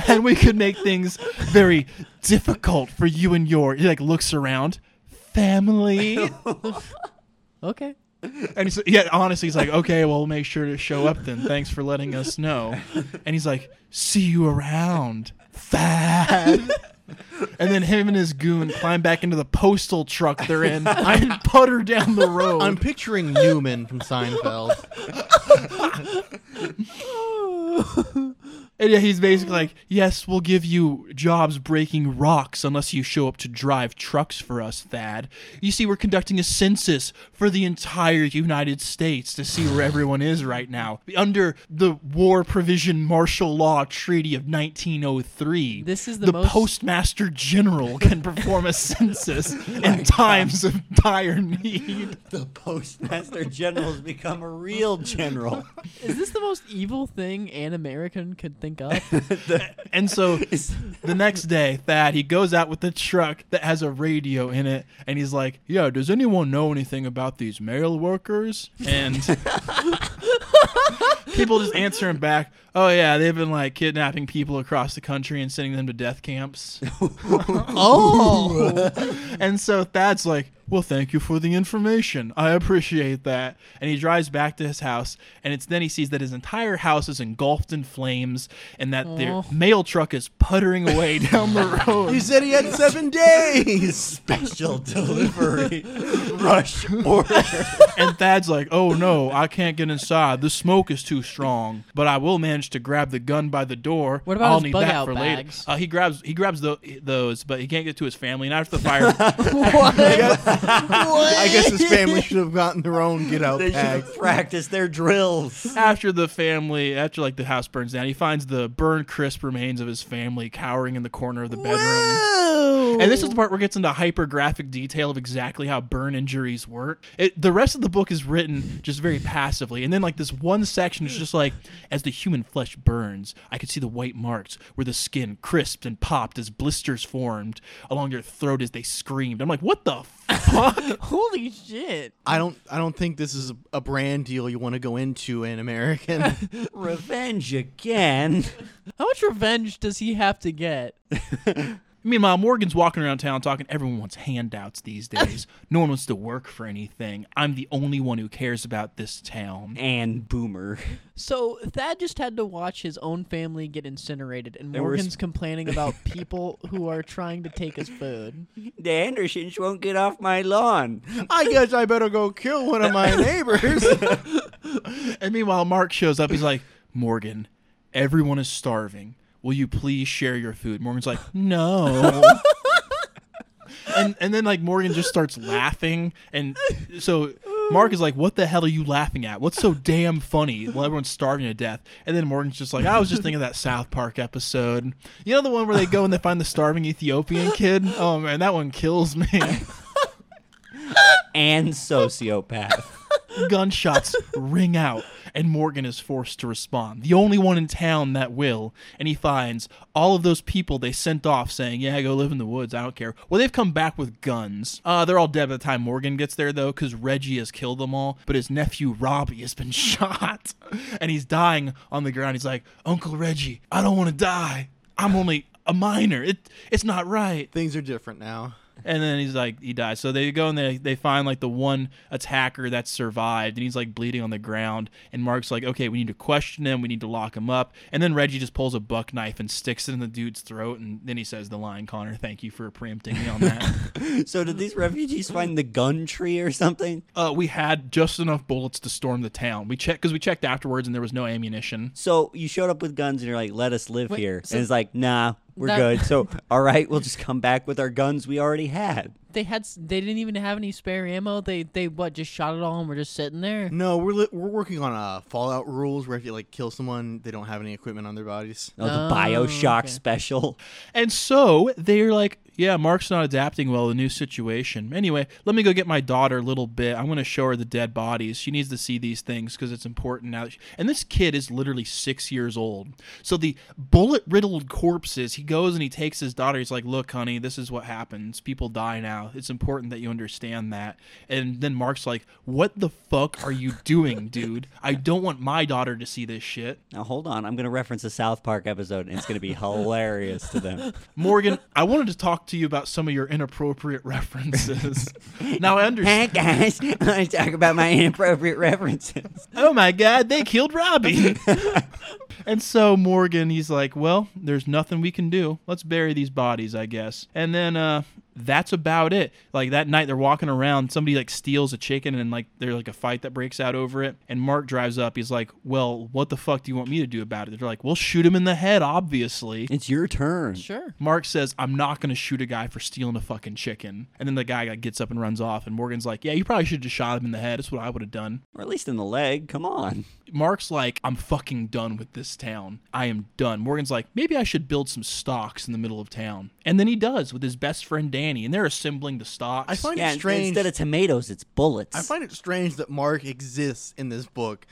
And we could make things very difficult for you and your, he like looks around, family. Okay. And he's, yeah, honestly, he's like, okay, well, make sure to show up then. Thanks for letting us know. And he's like, see you around, Thad. And then him and his goon climb back into the postal truck they're in and putter down the road. I'm picturing Newman from Seinfeld. And yeah, he's basically like, yes, we'll give you jobs breaking rocks unless you show up to drive trucks for us, Thad. You see, we're conducting a census for the entire United States to see where everyone is right now. Under the War Provision Martial Law Treaty of 1903, this is the Postmaster General can perform a census in times of dire need. The Postmaster General has become a real general. Is this the most evil thing an American could think of? And so the next day, Thad, he goes out with a truck that has a radio in it, and he's like, yo, does anyone know anything about these mail workers? And people just answer him back, oh yeah, they've been like kidnapping people across the country and sending them to death camps. Oh. And so Thad's like, well, thank you for the information. I appreciate that. And he drives back to his house, and it's then he sees that his entire house is engulfed in flames and that their mail truck is puttering away down the road. He said he had 7 days. Special delivery. Rush order. And Thad's like, oh no, I can't get inside. The smoke is too strong, but I will manage to grab the gun by the door. What about I'll need that for bags? Later. He grabs those, but he can't get to his family, not after the fire. What? I guess his family should have gotten their own get-out bag. They should have practiced their drills. After the house burns down, he finds the burned, crisp remains of his family cowering in the corner of the bedroom. Whoa. And this is the part where it gets into hyper-graphic detail of exactly how burn injuries work. The rest of the book is written just very passively. And then like this one section is just like, as the human flesh burns, I could see the white marks where the skin crisped and popped as blisters formed along their throat as they screamed. I'm like, what the fuck? Holy shit. I don't think this is a brand deal you want to go into in American. Revenge again. How much revenge does he have to get? Meanwhile, Morgan's walking around town talking, everyone wants handouts these days. No one wants to work for anything. I'm the only one who cares about this town. And Boomer. So Thad just had to watch his own family get incinerated, and Morgan's complaining about people who are trying to take his food. The Andersons won't get off my lawn. I guess I better go kill one of my neighbors. And meanwhile, Mark shows up. He's like, Morgan, everyone is starving. Will you please share your food? Morgan's like, no. and then like Morgan just starts laughing. And so Mark is like, what the hell are you laughing at? What's so damn funny? Well, everyone's starving to death. And then Morgan's just like, I was just thinking of that South Park episode. You know the one where they go and they find the starving Ethiopian kid? Oh man, that one kills me. And sociopath. Gunshots ring out, and Morgan is forced to respond. The only one in town that will, and he finds all of those people they sent off saying, yeah, go live in the woods, I don't care. Well, they've come back with guns. They're all dead by the time Morgan gets there, though, because Reggie has killed them all, but his nephew Robbie has been shot, and he's dying on the ground. He's like, Uncle Reggie, I don't want to die. I'm only a minor. It's not right. Things are different now. And then he's like, he dies. So they go and they find like the one attacker that survived, and he's like bleeding on the ground. And Mark's like, okay, we need to question him. We need to lock him up. And then Reggie just pulls a buck knife and sticks it in the dude's throat. And then he says the line, Connor, thank you for preempting me on that. So did these refugees find the gun tree or something? We had just enough bullets to storm the town. We checked afterwards, and there was no ammunition. So you showed up with guns, and you're like, let us live here. So and it's like, nah. We're good. So, all right, we'll just come back with our guns we already had. They didn't even have any spare ammo. They just shot it all and we're just sitting there? No, we're working on Fallout rules where if you like kill someone, they don't have any equipment on their bodies. Oh, the BioShock special. And so they're like, yeah, Mark's not adapting well to the new situation. Anyway, let me go get my daughter a little bit. I'm going to show her the dead bodies. She needs to see these things because it's important now. And this kid is literally 6 years old. So the bullet-riddled corpses, he goes and he takes his daughter. He's like, look, honey, this is what happens. People die now. It's important that you understand that. And then Mark's like, what the fuck are you doing, dude? I don't want my daughter to see this shit. Now, hold on. I'm going to reference a South Park episode, and it's going to be hilarious to them. Morgan, I wanted to talk to you about some of your inappropriate references. Now, I understand. Hey, guys. I want to talk about my inappropriate references. Oh, my God. They killed Robbie. And so Morgan, he's like, well, there's nothing we can do. Let's bury these bodies, I guess. And then that's about it. Like that night they're walking around. Somebody like steals a chicken and like there's like a fight that breaks out over it. And Mark drives up. He's like, well, what the fuck do you want me to do about it? They're like, well, shoot him in the head, obviously. It's your turn. Sure. Mark says, I'm not going to shoot a guy for stealing a fucking chicken. And then the guy like, gets up and runs off. And Morgan's like, yeah, you probably should have just shot him in the head. That's what I would have done. Or at least in the leg. Come on. Mark's like, I'm fucking done with this town. I am done. Morgan's like, maybe I should build some stocks in the middle of town. And then he does with his best friend Danny, and they're assembling the stocks. I find it strange. Instead of tomatoes, it's bullets. I find it strange that Mark exists in this book.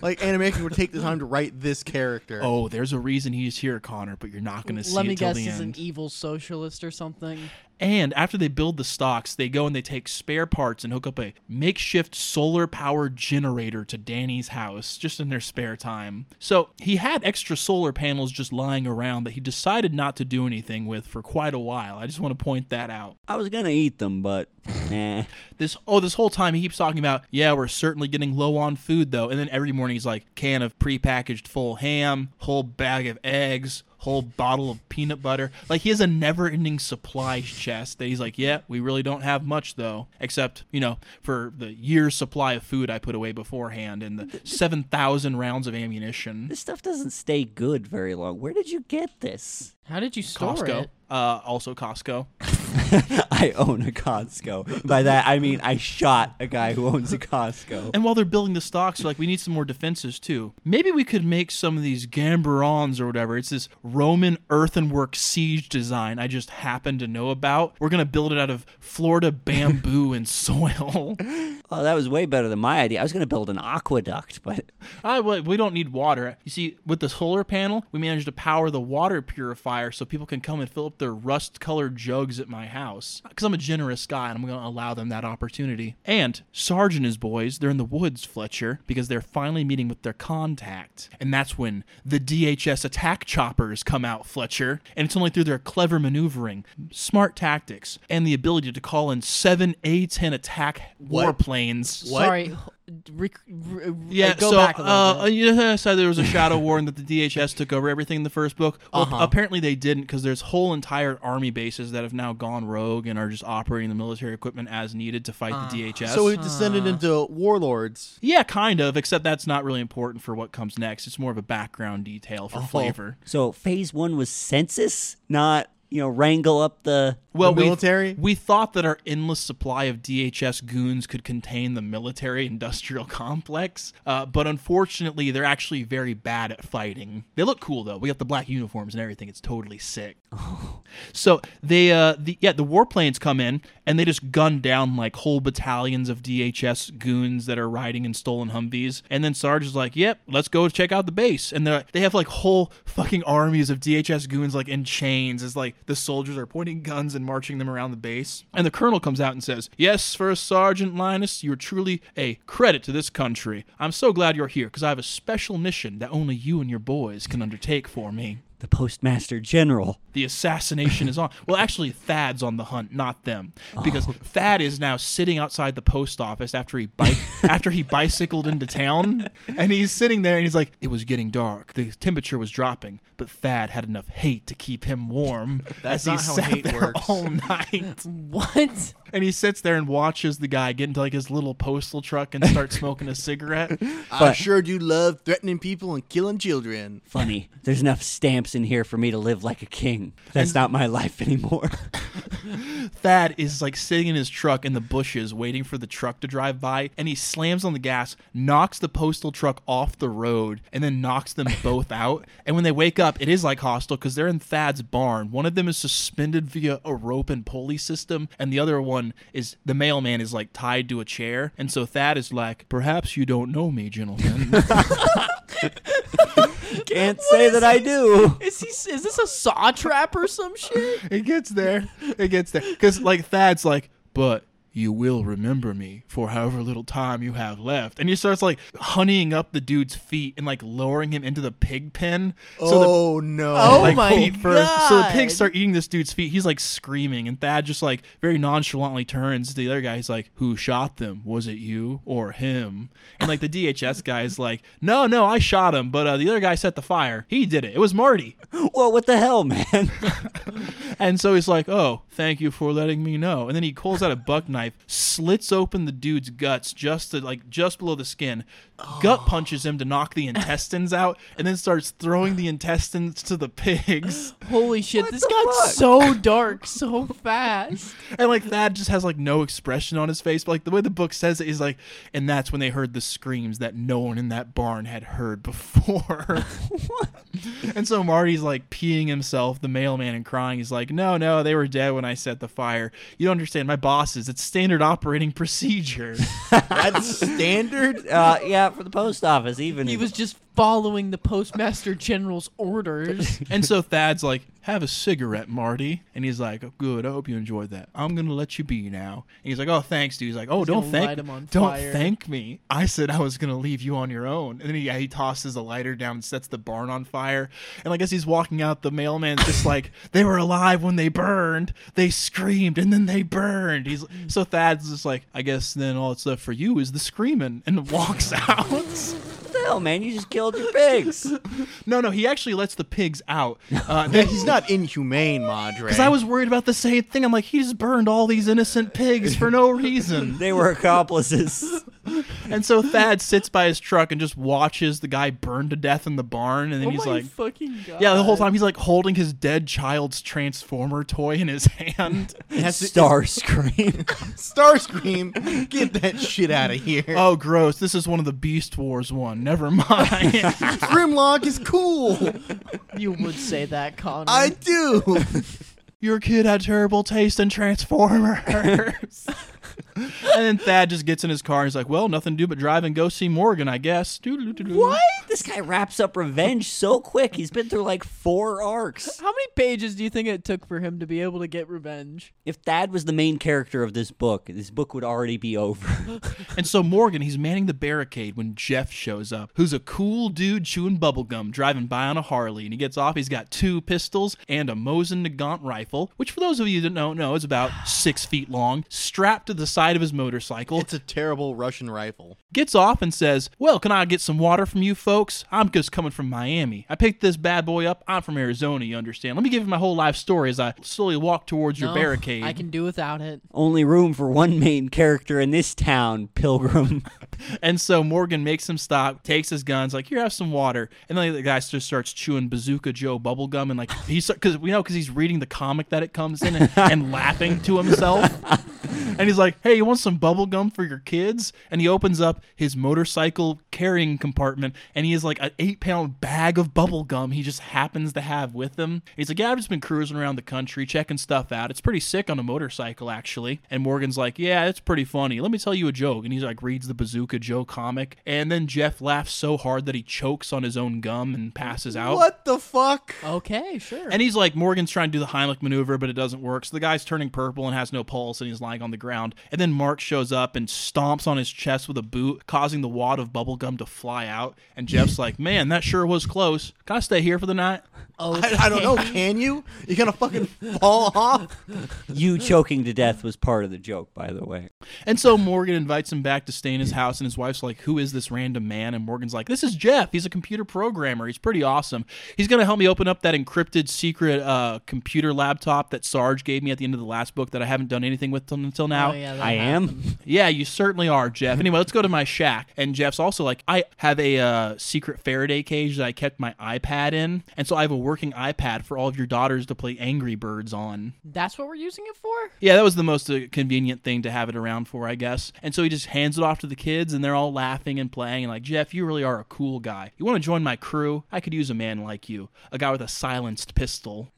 Like Animation would take the time to write this character. Oh, there's a reason he's here, Connor, but you're not going to see it till the end. Let me guess, he's an evil socialist or something. And after they build the stocks, they go and they take spare parts and hook up a makeshift solar power generator to Danny's house just in their spare time. So he had extra solar panels just lying around that he decided not to do anything with for quite a while. I just want to point that out. I was going to eat them, but nah. This whole time he keeps talking about, yeah, we're certainly getting low on food though. And then every morning he's like, can of prepackaged full ham, whole bag of eggs, whole bottle of peanut butter. Like he has a never-ending supply chest that he's like, yeah, we really don't have much though, except, you know, for the year's supply of food I put away beforehand and the 7,000 rounds of ammunition. This stuff doesn't stay good very long. Where did you get this? How did you store Costco. It? Also Costco. I own a Costco. By that, I mean I shot a guy who owns a Costco. And while they're building the stocks, they're like, we need some more defenses, too. Maybe we could make some of these gamberons or whatever. It's this Roman earthenwork siege design I just happen to know about. We're going to build it out of Florida bamboo and soil. Oh, that was way better than my idea. I was going to build an aqueduct, but... we don't need water. You see, with the solar panel, we managed to power the water purifier so people can come and fill up their rust-colored jugs at my house, because I'm a generous guy and I'm going to allow them that opportunity. And Sarge and his boys, they're in the woods, Fletcher, because they're finally meeting with their contact. And that's when the DHS attack choppers come out, Fletcher. And it's only through their clever maneuvering, smart tactics, and the ability to call in 7 A-10 attack warplanes. What? Sorry. So there was a shadow war and that the DHS took over everything in the first book. Well, apparently they didn't, because there's whole entire army bases that have now gone rogue and are just operating the military equipment as needed to fight the DHS. So we've descended into warlords. Yeah, kind of, except that's not really important for what comes next. It's more of a background detail for flavor. So phase one was census, not... you know, wrangle up the military? We thought that our endless supply of DHS goons could contain the military-industrial complex, but unfortunately, they're actually very bad at fighting. They look cool, though. We got the black uniforms and everything. It's totally sick. Oh. So they, the warplanes come in, and they just gun down, like, whole battalions of DHS goons that are riding in stolen Humvees, and then Sarge is like, yep, let's go check out the base. And they have, like, whole fucking armies of DHS goons, like, in chains. It's like, the soldiers are pointing guns and marching them around the base. And the colonel comes out and says, yes, First Sergeant Linus, you're truly a credit to this country. I'm so glad you're here, because I have a special mission that only you and your boys can undertake for me. The Postmaster General. The assassination is on. Well, actually, Thad's on the hunt, not them. Because Thad is now sitting outside the post office after he bicycled into town. And he's sitting there and he's like, it was getting dark. The temperature was dropping. But Thad had enough hate to keep him warm. That's not how hate works. All night. What? And he sits there and watches the guy get into like his little postal truck and start smoking a cigarette. I sure do love threatening people and killing children. Funny. There's enough stamps in here for me to live like a king. That's not my life anymore. Thad is like sitting in his truck in the bushes waiting for the truck to drive by, and he slams on the gas, knocks the postal truck off the road, and then knocks them both out. And when they wake up, it is like Hostel, because they're in Thad's barn. One of them is suspended via a rope and pulley system, and the other one is the mailman is like tied to a chair. And so Thad is like, perhaps you don't know me, gentlemen. Can't say that I do. Is this a saw trap or some shit? It gets there. Because like Thad's like, but you will remember me for however little time you have left. And he starts like honeying up the dude's feet and like lowering him into the pig pen. So so the pigs start eating this dude's feet. He's like screaming, and Thad just like very nonchalantly turns to the other guy. He's like, who shot them? Was it you or him? And like the DHS guy's like, no, I shot him, but the other guy set the fire. He did it. It was Marty. Well, what the hell, man? And so he's like, oh, thank you for letting me know. And then he pulls out a buck knife, slits open the dude's guts just below the skin, gut punches him to knock the intestines out, and then starts throwing the intestines to the pigs. Holy shit, this got so dark so fast. And like Thad just has like no expression on his face, but like the way the book says it is like, and that's when they heard the screams that no one in that barn had heard before. And so Marty's like peeing himself, the mailman, and crying. He's like, no, they were dead when I set the fire. You don't understand, my bosses, it's standard operating procedure. That's standard? Yeah, for the post office, even. He was just following the Postmaster General's orders. And so Thad's like, have a cigarette, Marty. And he's like, oh, good, I hope you enjoyed that. I'm going to let you be now. And he's like, oh, thanks, dude. He's like, don't thank me. I said I was going to leave you on your own. And then he tosses a lighter down and sets the barn on fire. And like, as he's walking out, the mailman's just like, they were alive when they burned. They screamed and then they burned. So Thad's just like, I guess then all that's left for you is the screaming, and walks out. Hell, man, you just killed your pigs. No, he actually lets the pigs out. He's not inhumane, Madre. Because I was worried about the same thing. I'm like, he just burned all these innocent pigs for no reason. They were accomplices. And so Thad sits by his truck and just watches the guy burn to death in the barn, and then he's like, fucking God. Yeah, the whole time he's like holding his dead child's Transformer toy in his hand. Starscream, get that shit out of here. Oh, gross. This is one of the Beast Wars one. Never mind. Grimlock is cool. You would say that, Connor. I do. Your kid had terrible taste in Transformers. And then Thad just gets in his car and he's like, well, nothing to do but drive and go see Morgan, I guess. What? This guy wraps up revenge so quick. He's been through like 4 arcs. How many pages do you think it took for him to be able to get revenge? If Thad was the main character of this book would already be over. And so Morgan, he's manning the barricade when Jeff shows up, who's a cool dude chewing bubblegum, driving by on a Harley. And he gets off. He's got 2 pistols and a Mosin Nagant rifle, which for those of you that don't know is about 6 feet long, strapped to the side of his motorcycle. It's a terrible Russian rifle. Gets off and says, well, can I get some water from you folks? I'm just coming from Miami. I picked this bad boy up. I'm from Arizona, you understand. Let me give you my whole life story as I slowly walk towards your barricade. I can do without it. Only room for one main character in this town, Pilgrim. And so Morgan makes him stop, takes his guns, like, here, have some water. And then the guy just starts chewing Bazooka Joe bubblegum, and like, because he's reading the comic that it comes in and laughing to himself. And he's like, hey, you want some bubble gum for your kids? And he opens up his motorcycle carrying compartment, and he has like an 8-pound bag of bubble gum he just happens to have with him. And he's like, yeah, I've just been cruising around the country, checking stuff out. It's pretty sick on a motorcycle, actually. And Morgan's like, yeah, it's pretty funny. Let me tell you a joke. And he's like, reads the Bazooka Joe comic. And then Jeff laughs so hard that he chokes on his own gum and passes out. What the fuck? Okay, sure. And he's like, Morgan's trying to do the Heimlich maneuver, but it doesn't work. So the guy's turning purple and has no pulse, and he's lying on the ground. And then Mark shows up and stomps on his chest with a boot, causing the wad of bubblegum to fly out. And Jeff's like, man, that sure was close. Can I stay here for the night? Oh, I don't know. Can you? You're going to fucking fall off? You choking to death was part of the joke, by the way. And so Morgan invites him back to stay in his house, and his wife's like, who is this random man? And Morgan's like, this is Jeff. He's a computer programmer. He's pretty awesome. He's going to help me open up that encrypted secret computer laptop that Sarge gave me at the end of the last book that I haven't done anything with until now. Oh, yeah, I am? Yeah, you certainly are, Jeff. Anyway, let's go to my shack. And Jeff's also like, I have a secret Faraday cage that I kept my iPad in. And so I have a working iPad for all of your daughters to play Angry Birds on. That's what we're using it for? Yeah, that was the most convenient thing to have it around for, I guess. And so he just hands it off to the kids, and they're all laughing and playing. And like, Jeff, you really are a cool guy. You want to join my crew? I could use a man like you. A guy with a silenced pistol.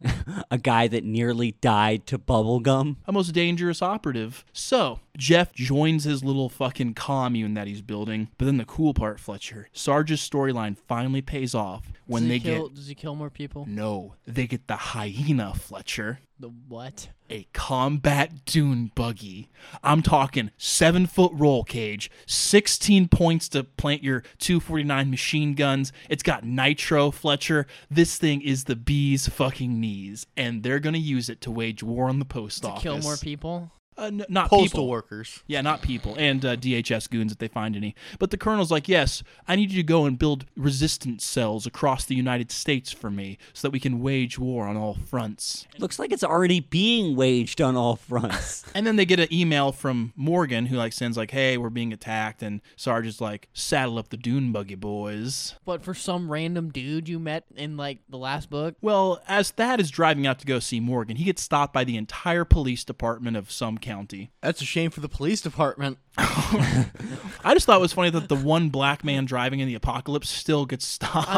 A guy that nearly died to bubblegum. A most dangerous operative. So Jeff joins his little fucking commune that he's building. But then the cool part, Fletcher, Sarge's storyline finally pays off when Does he kill more people? No. They get the hyena, Fletcher. The what? A combat dune buggy. I'm talking 7-foot roll cage, 16 points to plant your .249 machine guns. It's got nitro, Fletcher. This thing is the bee's fucking knees, and they're going to use it to wage war on the post office. To kill more people? Not postal people. Workers. Yeah, not people. And DHS goons if they find any. But the colonel's like, yes, I need you to go and build resistance cells across the United States for me so that we can wage war on all fronts. Looks like it's already being waged on all fronts. And then they get an email from Morgan who sends hey, we're being attacked. And Sarge is like, saddle up the dune buggy, boys. But for some random dude you met in the last book? Well, as Thad is driving out to go see Morgan, he gets stopped by the entire police department of some county. That's a shame for the police department. I just thought it was funny that the one black man driving in the apocalypse still gets stopped.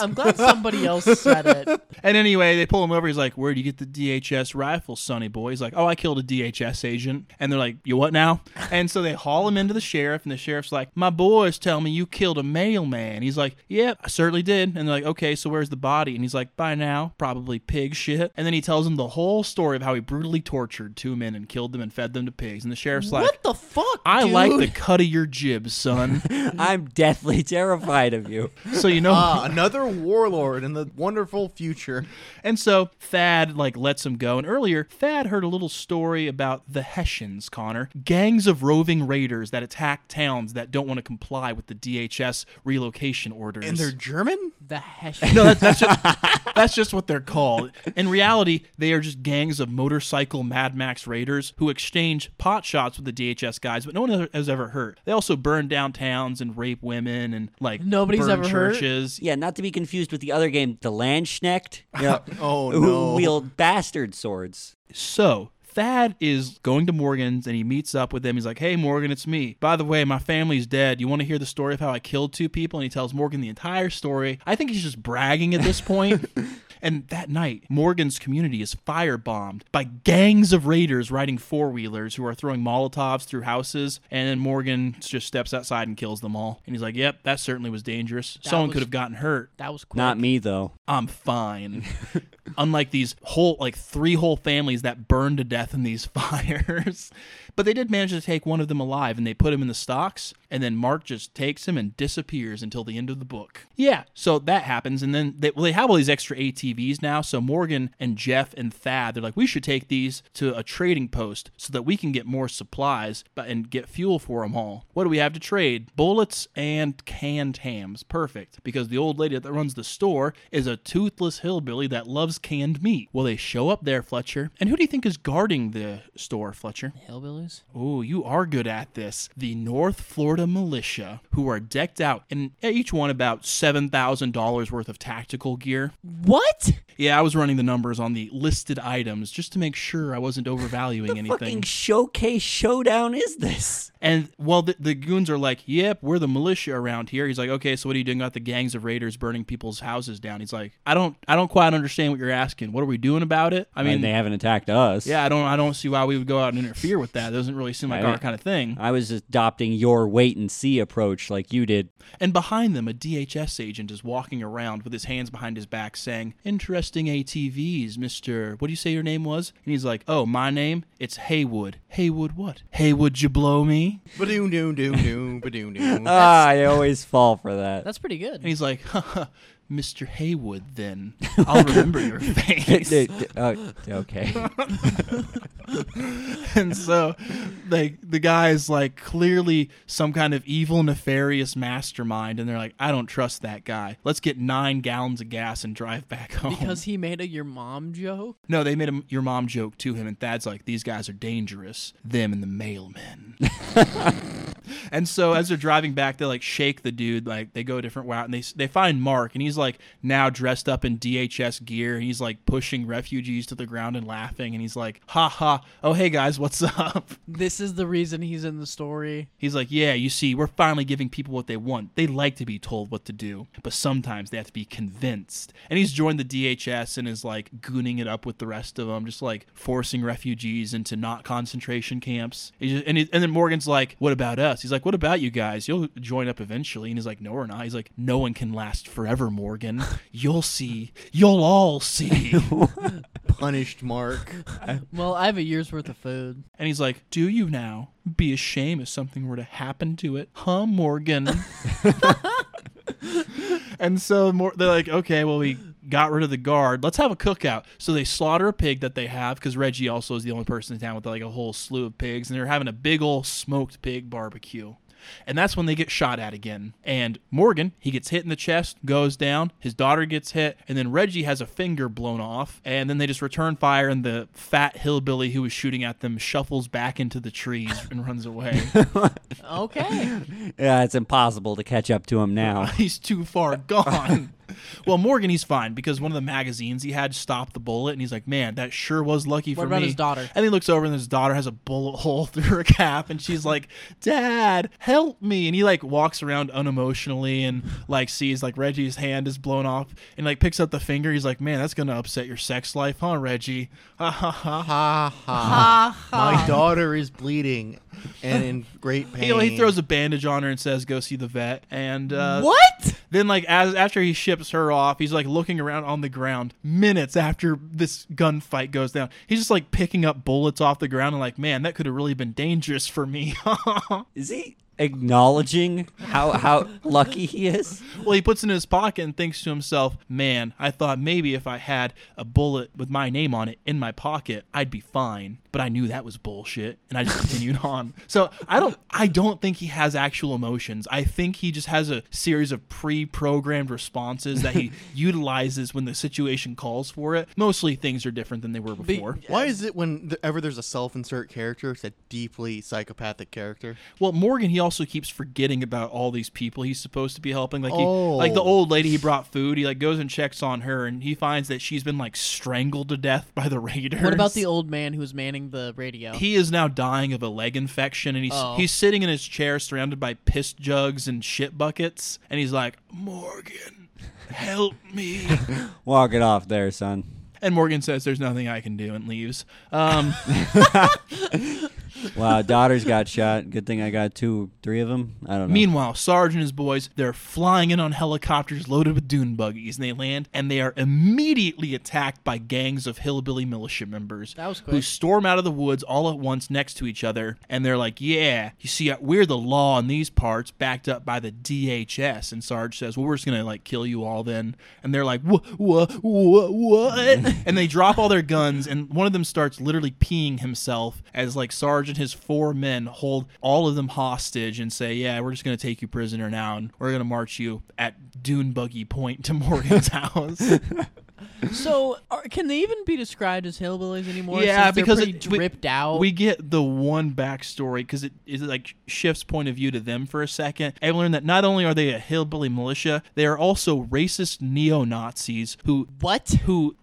I'm glad somebody else said it. And anyway, they pull him over. He's like, where do you get the DHS rifle, sonny boy? He's like, oh, I killed a DHS agent. And they're like, you what now? And so they haul him into the sheriff, and the sheriff's like, my boys tell me you killed a mailman. He's like, yep, I certainly did. And they're like, okay, so where's the body? And he's like, by now, probably pig shit. And then he tells them the whole story of how he brutally tortured two men and killed them and fed them to pigs. And the sheriff's like, what the fuck, dude? Like the cut of your jib, son. I'm deathly terrified of you. So another warlord in the wonderful future. And so Thad lets him go. And earlier, Thad heard a little story about the Hessians, Connor. Gangs of roving raiders that attack towns that don't want to comply with the DHS relocation orders. And they're German? The Hessians. No, that's just what they're called. In reality, they are just gangs of motorcycle Mad Max raiders who exchange pot shots with the DHS guys, but no one has ever hurt. They also burn down towns and rape women and nobody's burn ever churches. Hurt? Yeah, not to be confused with the other game, the Landsknecht. Yeah. Oh no. Who wield bastard swords. So Thad is going to Morgan's, and he meets up with him. He's like, hey, Morgan, it's me. By the way, my family's dead. You want to hear the story of how I killed two people? And he tells Morgan the entire story. I think he's just bragging at this point. And that night, Morgan's community is firebombed by gangs of raiders riding four-wheelers who are throwing Molotovs through houses. And then Morgan just steps outside and kills them all. And he's like, yep, that certainly was dangerous. Someone could have gotten hurt. That was quick. Not me, though. I'm fine. Unlike these whole, three whole families that burned to death in these fires. But they did manage to take one of them alive, and they put him in the stocks. And then Mark just takes him and disappears until the end of the book. Yeah, so that happens. And then they have all these extra ATVs now. So Morgan and Jeff and Thad, they're like, we should take these to a trading post so that we can get more supplies and get fuel for them all. What do we have to trade? Bullets and canned hams. Perfect. Because the old lady that runs the store is a toothless hillbilly that loves canned meat. Well, they show up there, Fletcher. And who do you think is guarding the store, Fletcher? Hillbillies? Oh, you are good at this. The North Florida militia, who are decked out in each one about $7,000 worth of tactical gear. What? Yeah, I was running the numbers on the listed items just to make sure I wasn't overvaluing anything. What fucking showcase showdown is this? And, the goons are like, yep, we're the militia around here. He's like, okay, so what are you doing about the gangs of raiders burning people's houses down? He's like, I don't quite understand what you're asking. What are we doing about it? I mean, and they haven't attacked us. Yeah, I don't see why we would go out and interfere with that. It doesn't really seem like our kind of thing. I was adopting your wait-and-see approach like you did. And behind them, a DHS agent is walking around with his hands behind his back saying, interesting ATVs, Mr. What do you say your name was? And he's like, oh, my name? It's Haywood. Haywood what? Haywood, you blow me? Ba-doom, doom, doom, doom, ba-doom, doom. I always fall for that. That's pretty good. And he's like, haha. Mr. Haywood, then. I'll remember your face. Okay. And so the guy's clearly some kind of evil, nefarious mastermind, and they're like, I don't trust that guy. Let's get 9 gallons of gas and drive back home. Because he made a your mom joke? No, they made a your mom joke to him, and Thad's like, these guys are dangerous. Them and the mailmen. And so as they're driving back, they like shake the dude, like they go a different route, and they find Mark, and he's like now dressed up in DHS gear, and he's like pushing refugees to the ground and laughing, and he's like, ha ha, oh hey guys, what's up? This is the reason he's in the story. He's like, yeah, you see, we're finally giving people what they want. They like to be told what to do, but sometimes they have to be convinced. And he's joined the DHS and is like gooning it up with the rest of them, just like forcing refugees into not concentration camps. And then Morgan's like, what about us? He's like, what about you guys? You'll join up eventually. And he's like, no, we're not. He's like, no one can last forever, Morgan. You'll see. You'll all see. Punished Mark. Well, I have a year's worth of food. And he's like, do you now? Be ashamed if something were to happen to it. Huh, Morgan? And so they're like, okay, well, we got rid of the guard. Let's have a cookout. So they slaughter a pig that they have, because Reggie also is the only person in town with like a whole slew of pigs. And they're having a big old smoked pig barbecue. And that's when they get shot at again. And Morgan, he gets hit in the chest, goes down. His daughter gets hit. And then Reggie has a finger blown off. And then they just return fire. And the fat hillbilly who was shooting at them shuffles back into the trees and runs away. Okay. Yeah, it's impossible to catch up to him now. He's too far gone. Well, Morgan, he's fine because one of the magazines he had stopped the bullet, and he's like, man, that sure was lucky for me. What about his daughter? And he looks over, and his daughter has a bullet hole through her cap, and she's like, Dad, help me. And he like walks around unemotionally and like sees like Reggie's hand is blown off and like picks up the finger. He's like, man, that's going to upset your sex life, huh, Reggie? Ha ha ha. Ha ha. My daughter is bleeding and in great pain. He throws a bandage on her and says, go see the vet. And what? Then like after he ships her off, he's like looking around on the ground minutes after this gunfight goes down. He's just like picking up bullets off the ground and like, man, that could have really been dangerous for me. Is he acknowledging how lucky he is? Well, he puts it in his pocket and thinks to himself, man, I thought maybe if I had a bullet with my name on it in my pocket, I'd be fine. But I knew that was bullshit, and I just continued on. So I don't think he has actual emotions. I think he just has a series of pre-programmed responses that he utilizes when the situation calls for it. Mostly things are different than they were before. But why is it whenever there's a self-insert character, it's a deeply psychopathic character? Well, Morgan, he also keeps forgetting about all these people he's supposed to be helping. Like the old lady he brought food, he like goes and checks on her, and he finds that she's been like strangled to death by the raiders. What about the old man who's manning the radio? He is now dying of a leg infection, and he's sitting in his chair surrounded by piss jugs and shit buckets, and he's like, Morgan, help me. Walk it off there, son. And Morgan says, there's nothing I can do, and leaves. Wow, daughters got shot. Good thing I got 2, 3 of them. I don't know. Meanwhile, Sarge and his boys, they're flying in on helicopters loaded with dune buggies, and they land, and they are immediately attacked by gangs of hillbilly militia members who storm out of the woods all at once next to each other, and they're like, yeah, you see, we're the law in these parts, backed up by the DHS. And Sarge says, well, we're just going to, like, kill you all then. And they're like, what? And they drop all their guns, and one of them starts literally peeing himself as, like, Sarge and his 4 men hold all of them hostage and say, yeah, we're just going to take you prisoner now, and we're going to march you at Dune Buggy Point to Morgan's house. So, can they even be described as hillbillies anymore? Yeah, because it's dripped out. We get the one backstory because it like shifts point of view to them for a second. And we learn that not only are they a hillbilly militia, they are also racist neo-Nazis who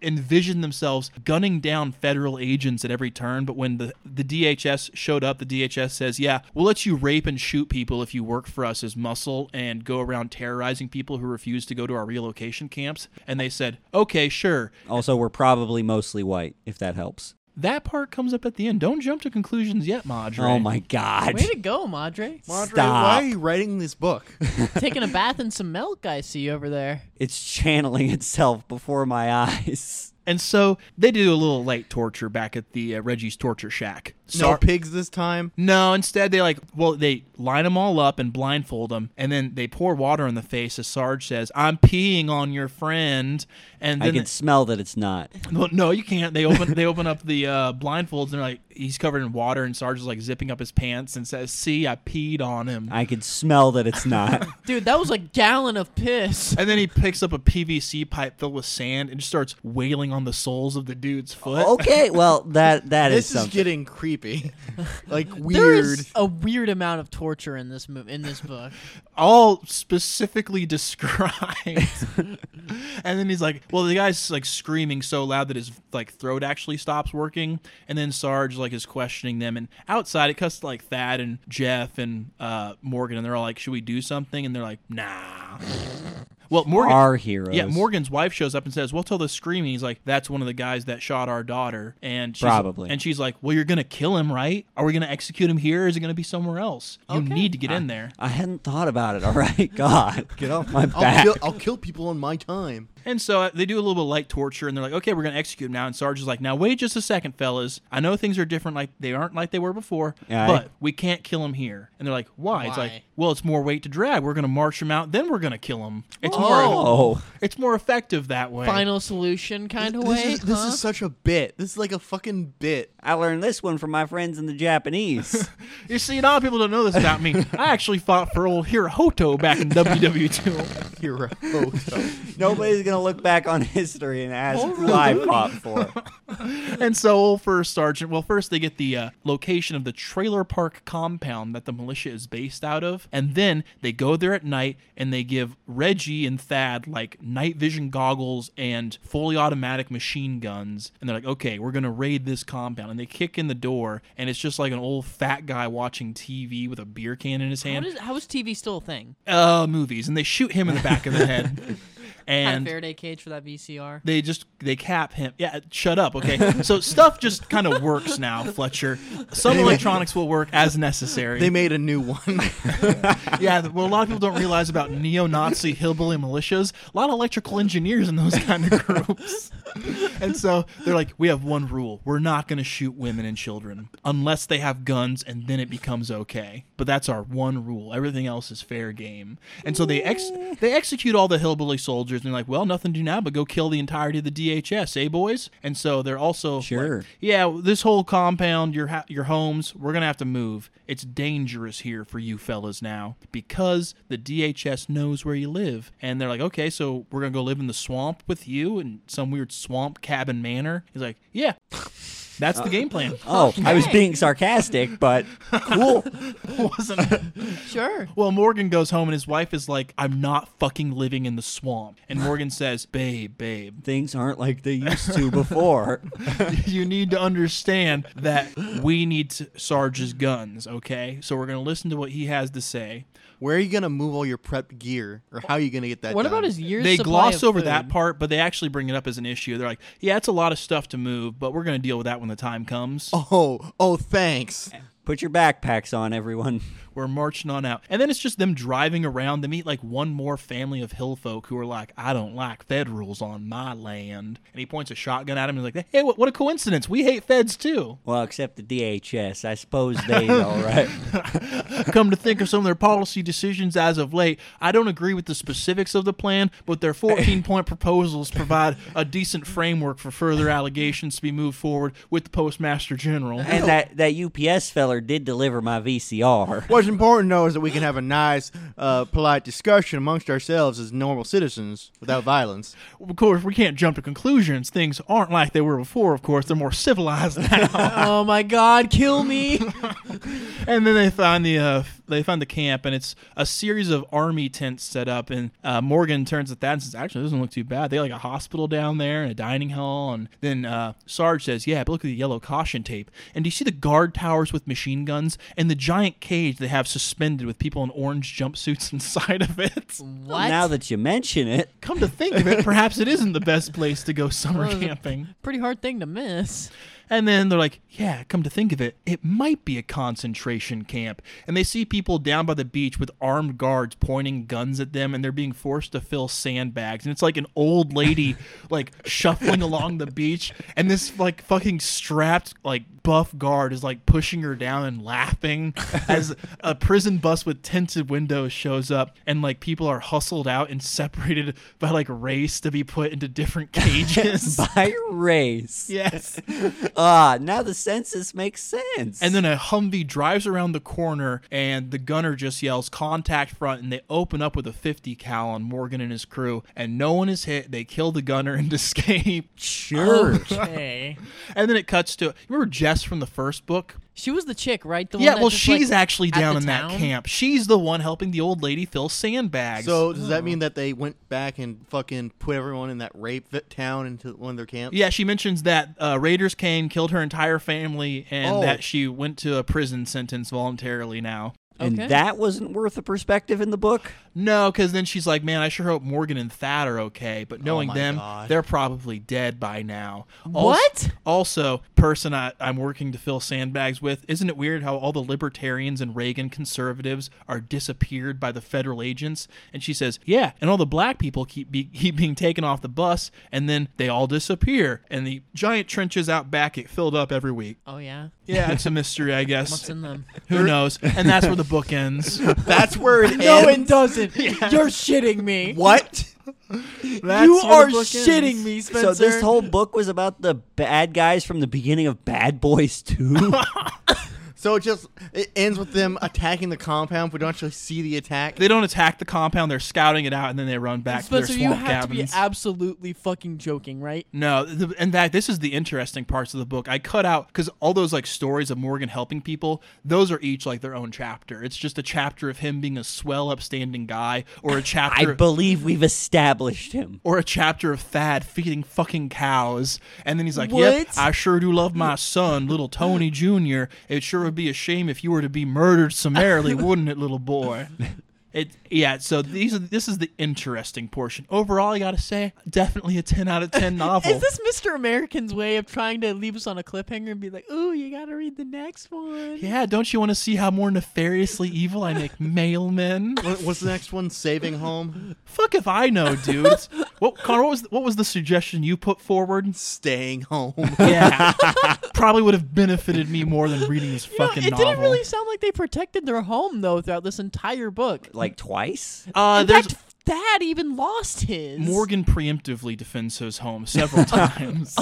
envision themselves gunning down federal agents at every turn. But when the DHS showed up, the DHS says, yeah, we'll let you rape and shoot people if you work for us as muscle and go around terrorizing people who refuse to go to our relocation camps. And they said, okay, sure. Also, we're probably mostly white, if that helps. That part comes up at the end. Don't jump to conclusions yet, Madre. Oh, my God. Way to go, Madre. Madre, stop. Why are you writing this book? Taking a bath in some milk, I see over there. It's channeling itself before my eyes. And so they do a little light torture back at the Reggie's torture shack. No pigs this time? No, instead they line them all up and blindfold them, and then they pour water in the face as Sarge says, I'm peeing on your friend. And then I can smell that it's not. Well, no, you can't. They open up the blindfolds, and they're like, he's covered in water, and Sarge is like zipping up his pants and says, "See, I peed on him." I can smell that it's not. Dude, that was a gallon of piss. And then he picks up a PVC pipe filled with sand and just starts wailing on the soles of the dude's foot. Okay, well, that is something. This is getting creepy. Like, weird. There is a weird amount of torture in this in this book. All specifically described. And then he's like, well, the guy's like screaming so loud that his like throat actually stops working. And then Sarge like is questioning them, and outside it cuts like Thad and Jeff and Morgan, and they're all like, "Should we do something?" And they're like, "Nah." Well, Morgan, our heroes. Yeah, Morgan's wife shows up and says, "We'll tell the screaming." He's like, "That's one of the guys that shot our daughter." And she's like, "Well, you're gonna kill him, right? Are we gonna execute him here? Or is it gonna be somewhere else? You need to get in there." I hadn't thought about it. All right, God, get off my back. I'll kill people on my time. And so they do a little bit of light torture, and they're like, "Okay, we're gonna execute him now." And Sarge is like, "Now wait just a second, fellas. I know things are different, like they aren't like they were before, but we can't kill him here." And they're like, "Why?" It's like, "Well, it's more weight to drag. We're gonna march him out, then we're gonna kill him. It's more effective that way." Final solution kind of way. This is such a bit. This is like a fucking bit. I learned this one from my friends in the Japanese. You see, a lot of people don't know this about me. I actually fought for old Hirohito back in WW2. Hirohito. Nobody's gonna look back on history and ask who I fought for. And so first they get the location of the trailer park compound that the militia is based out of, and then they go there at night and they give Reggie and Thad like night vision goggles and fully automatic machine guns, and they're like, "Okay, we're gonna raid this compound." And they kick in the door, and it's just like an old fat guy watching TV with a beer can in his hand. How is TV still a thing? Movies. And they shoot him in the back of the head. And Faraday cage for that VCR. They cap him. Yeah, shut up, okay? So stuff just kind of works now, Fletcher. Some electronics will work as necessary. They made a new one. Yeah, well, a lot of people don't realize about neo-Nazi hillbilly militias. A lot of electrical engineers in those kind of groups. And so they're like, "We have one rule. We're not going to shoot women and children unless they have guns, and then it becomes okay. But that's our one rule. Everything else is fair game." And so they execute all the hillbilly soldiers. And they're like, "Well, nothing to do now but go kill the entirety of the DHS, boys?" And so they're also like, "Yeah, this whole compound, your homes, we're going to have to move. It's dangerous here for you fellas now because the DHS knows where you live." And they're like, "Okay, so we're going to go live in the swamp with you in some weird swamp cabin manor?" He's like, "Yeah." That's the game plan. Oh, okay. I was being sarcastic, but cool. Wasn't it? Sure. Well, Morgan goes home, and his wife is like, "I'm not fucking living in the swamp." And Morgan says, Babe. Things aren't like they used to before. You need to understand that we need Sarge's guns, okay? So we're going to listen to what he has to say. Where are you going to move all your prepped gear? Or how are you going to get that done? What about his year's supply of food? They gloss over that part, but they actually bring it up as an issue. They're like, "Yeah, it's a lot of stuff to move, but we're going to deal with that when the time comes." Oh, thanks. Put your backpacks on, everyone. We're marching on out. And then it's just them driving around. They meet like one more family of hill folk who are like, "I don't like Fed rules on my land." And he points a shotgun at him and he's like, "Hey, what a coincidence. We hate Feds too." Well, except the DHS. I suppose they all right. "Come to think of some of their policy decisions as of late, I don't agree with the specifics of the plan, but their 14-point proposals provide a decent framework for further allegations to be moved forward with the Postmaster General." And that UPS fella did deliver my VCR. What's important, though, is that we can have a nice, polite discussion amongst ourselves as normal citizens without violence. Of course, we can't jump to conclusions. Things aren't like they were before, of course. They're more civilized now. Oh, my God. Kill me. And then they find the camp, and it's a series of army tents set up, and Morgan turns at that and says, "Actually, it doesn't look too bad. They have like a hospital down there and a dining hall." And then Sarge says, "Yeah, but look at the yellow caution tape. And do you see the guard towers with machine guns and the giant cage they have suspended with people in orange jumpsuits inside of it?" What? Now that you mention it. Come to think of it, perhaps it isn't the best place to go summer camping. Pretty hard thing to miss. And then they're like, "Yeah, come to think of it, it might be a concentration camp." And they see people down by the beach with armed guards pointing guns at them, and they're being forced to fill sandbags. And it's like an old lady, like, shuffling along the beach, and this, like, fucking strapped, like, buff guard is, like, pushing her down and laughing as a prison bus with tinted windows shows up, and, like, people are hustled out and separated by, like, race to be put into different cages. By race. Yes. Now the census makes sense. And then a Humvee drives around the corner, and the gunner just yells, "Contact front," and they open up with a 50 cal on Morgan and his crew, and no one is hit. They kill the gunner and escape. Sure. Okay. And then it cuts to, remember Jess from the first book? She was the chick, right? The one that she's like, actually down in that camp. She's the one helping the old lady fill sandbags. So does that mean that they went back and fucking put everyone in that rape town into one of their camps? Yeah, she mentions that raiders came, killed her entire family, and that she went to a prison sentence voluntarily now. And that wasn't worth a perspective in the book? No, because then she's like, man, I sure hope Morgan and Thad are okay. But knowing them, they're probably dead by now. What? Also, person I'm working to fill sandbags with, isn't it weird how all the libertarians and Reagan conservatives are disappeared by the federal agents? And she says, yeah, and all the black people keep being taken off the bus, and then they all disappear. And the giant trenches out back get filled up every week. Oh, yeah? Yeah, it's a mystery, I guess. What's in them? Who knows? And that's where the book ends. That's where it ends. No, it doesn't. Yeah. You're shitting me. What? You are shitting me, Spencer. So this whole book was about the bad guys from the beginning of Bad Boys 2? So it ends with them attacking the compound. We don't actually see the attack. They don't attack the compound. They're scouting it out, and then they run back to their swamp cabins. You have to be absolutely fucking joking, right? No. In fact, this is the interesting parts of the book. I cut out, because all those like stories of Morgan helping people, those are each like their own chapter. It's just a chapter of him being a swell, upstanding guy, or a chapter... I believe we've established him. Or a chapter of Thad feeding fucking cows. And then he's like, yep, I sure do love my son, little Tony Jr. It sure would be a shame if you were to be murdered summarily, wouldn't it, little boy? So this is the interesting portion. Overall, I gotta say, definitely a 10 out of 10 novel. Is this Mr. American's way of trying to leave us on a cliffhanger and be like, ooh, you gotta read the next one? Yeah, don't you want to see how more nefariously evil I make mailmen? What's the next one? Saving Home? Fuck if I know, dude. Connor, what was the suggestion you put forward? Staying home. Yeah. Probably would have benefited me more than reading this fucking novel. It didn't really sound like they protected their home, though, throughout this entire book. Like twice? In fact, Thad even lost his. Morgan preemptively defends his home several times.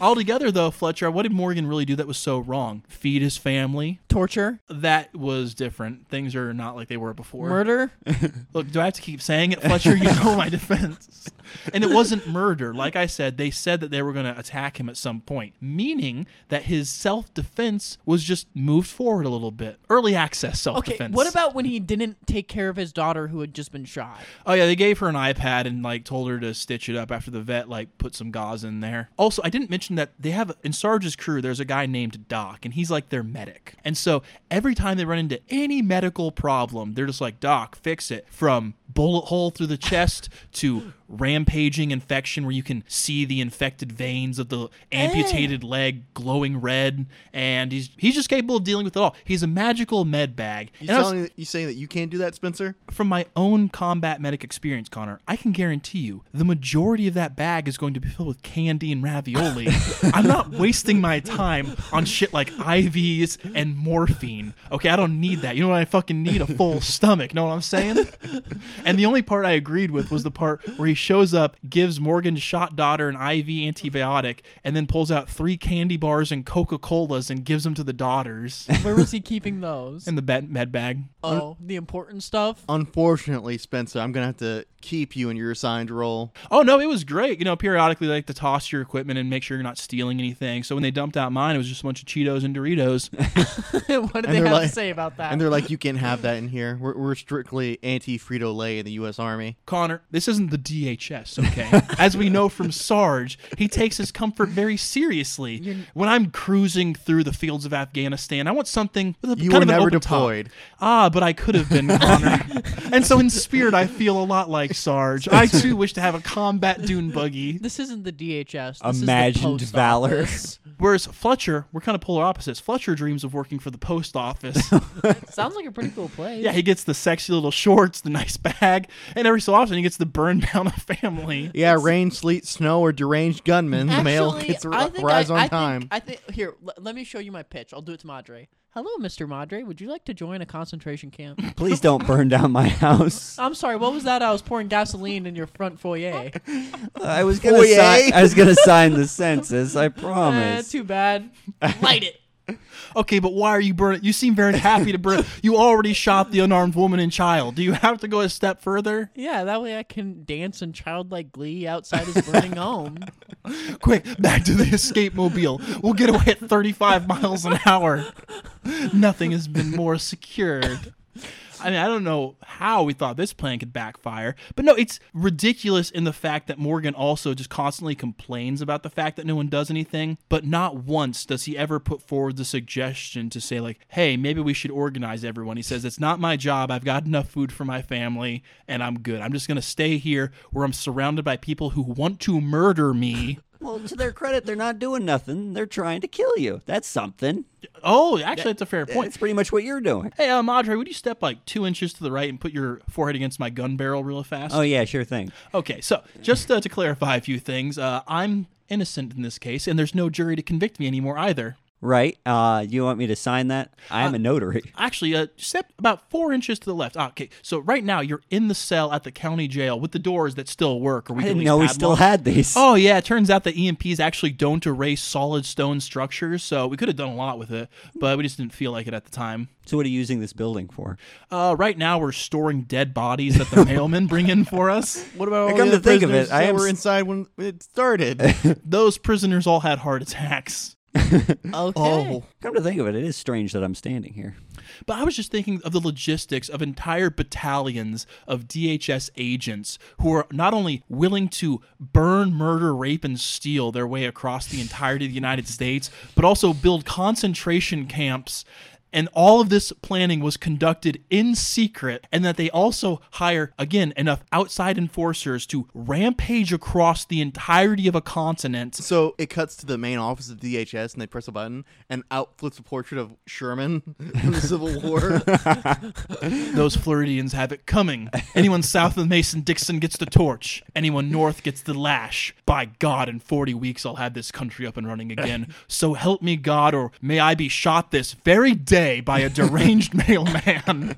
Altogether, though, Fletcher, what did Morgan really do that was so wrong? Feed his family? Torture? That was different. Things are not like they were before. Murder? Look, do I have to keep saying it, Fletcher? You know my defense. And it wasn't murder. Like I said, they said that they were going to attack him at some point, meaning that his self-defense was just moved forward a little bit. Early access self-defense. Okay, what about when he didn't take care of his daughter who had just been shot? Oh, yeah, they gave her an iPad and, like, told her to stitch it up after the vet, like, put some gauze in there. Also, I didn't mention that they have, in Sarge's crew, there's a guy named Doc, and he's, like, their medic. And so every time they run into any medical problem, they're just like, Doc, fix it. From bullet hole through the chest to rampaging infection where you can see the infected veins of the amputated leg glowing red, and he's just capable of dealing with it all. He's a magical med bag. You saying that you can't do that, Spencer? From my own combat medic experience, Connor, I can guarantee you the majority of that bag is going to be filled with candy and ravioli. I'm not wasting my time on shit like IVs and morphine. Okay, I don't need that. You know what I fucking need? A full stomach. Know what I'm saying? And the only part I agreed with was the part where he shows up, gives Morgan's shot daughter an IV antibiotic, and then pulls out 3 candy bars and Coca-Colas and gives them to the daughters. Where was he keeping those? In the med bag. Oh, the important stuff? Unfortunately, Spencer, I'm going to have to keep you in your assigned role. Oh, no, it was great. You know, periodically, like, to toss your equipment and make sure you're not stealing anything. So when they dumped out mine, it was just a bunch of Cheetos and Doritos. What did they have to say about that? And they're like, you can't have that in here. We're strictly anti-Frito-Lay in the U.S. Army. Connor, this isn't the DHS, okay? As we know from Sarge, he takes his comfort very seriously. When I'm cruising through the fields of Afghanistan, I want something with a kind of an open top. You were never deployed. Ah, but I could have been, Connor. And so in spirit, I feel a lot like Sarge. I too wish to have a combat dune buggy. This isn't the DHS. This Imagined is the valor. Office. Whereas Fletcher, we're kind of polar opposites. Fletcher dreams of working for the post office. Sounds like a pretty cool place. Yeah, he gets the sexy little shorts, the nice bag. bag, and every so often he gets to burn down a family. Yeah, it's, rain, sleet, snow, or deranged gunman. Actually, the mail gets arrives on time. Here, let me show you my pitch. I'll do it to Madre. Hello, Mr. Madre. Would you like to join a concentration camp? Please don't burn down my house. I'm sorry. What was that? I was pouring gasoline in your front foyer. I was gonna sign the census. I promise. Too bad. Light it. Okay, but why are you burning? You seem very happy to burn. You already shot the unarmed woman and child. Do you have to go a step further? Yeah, that way I can dance in childlike glee outside his burning home. Quick, back to the escape mobile. We'll get away at 35 miles an hour. Nothing has been more secured. I mean, I don't know how we thought this plan could backfire. But no, it's ridiculous in the fact that Morgan also just constantly complains about the fact that no one does anything. But not once does he ever put forward the suggestion to say, like, hey, maybe we should organize everyone. He says, it's not my job. I've got enough food for my family, and I'm good. I'm just going to stay here where I'm surrounded by people who want to murder me. Well, to their credit, they're not doing nothing. They're trying to kill you. That's something. Oh, actually, that's a fair point. That's pretty much what you're doing. Hey, Madre, would you step like 2 inches to the right and put your forehead against my gun barrel real fast? Oh, yeah, sure thing. Okay, so just to clarify a few things, I'm innocent in this case, and there's no jury to convict me anymore either. Right. You want me to sign that? I am a notary. Actually, step about 4 inches to the left. Okay. So right now you're in the cell at the county jail with the doors that still work. Or we I didn't know we still had these. Oh, yeah. It turns out that EMPs actually don't erase solid stone structures. So we could have done a lot with it, but we just didn't feel like it at the time. So what are you using this building for? Right now we're storing dead bodies that the mailmen bring in for us. What about all the other prisoners? Come to think of it, I were inside when it started. Those prisoners all had heart attacks. Okay. Oh. Come to think of it is strange that I'm standing here. But I was just thinking of the logistics of entire battalions of DHS agents who are not only willing to burn, murder, rape, and steal their way across the entirety of the United States, but also build concentration camps. And all of this planning was conducted in secret, and that they also hire, again, enough outside enforcers to rampage across the entirety of a continent. So it cuts to the main office of DHS, and they press a button, and out flips a portrait of Sherman from the Civil War. Those Floridians have it coming. Anyone south of Mason-Dixon gets the torch. Anyone north gets the lash. By God, in 40 weeks, I'll have this country up and running again. So help me God, or may I be shot this very day by a deranged mailman.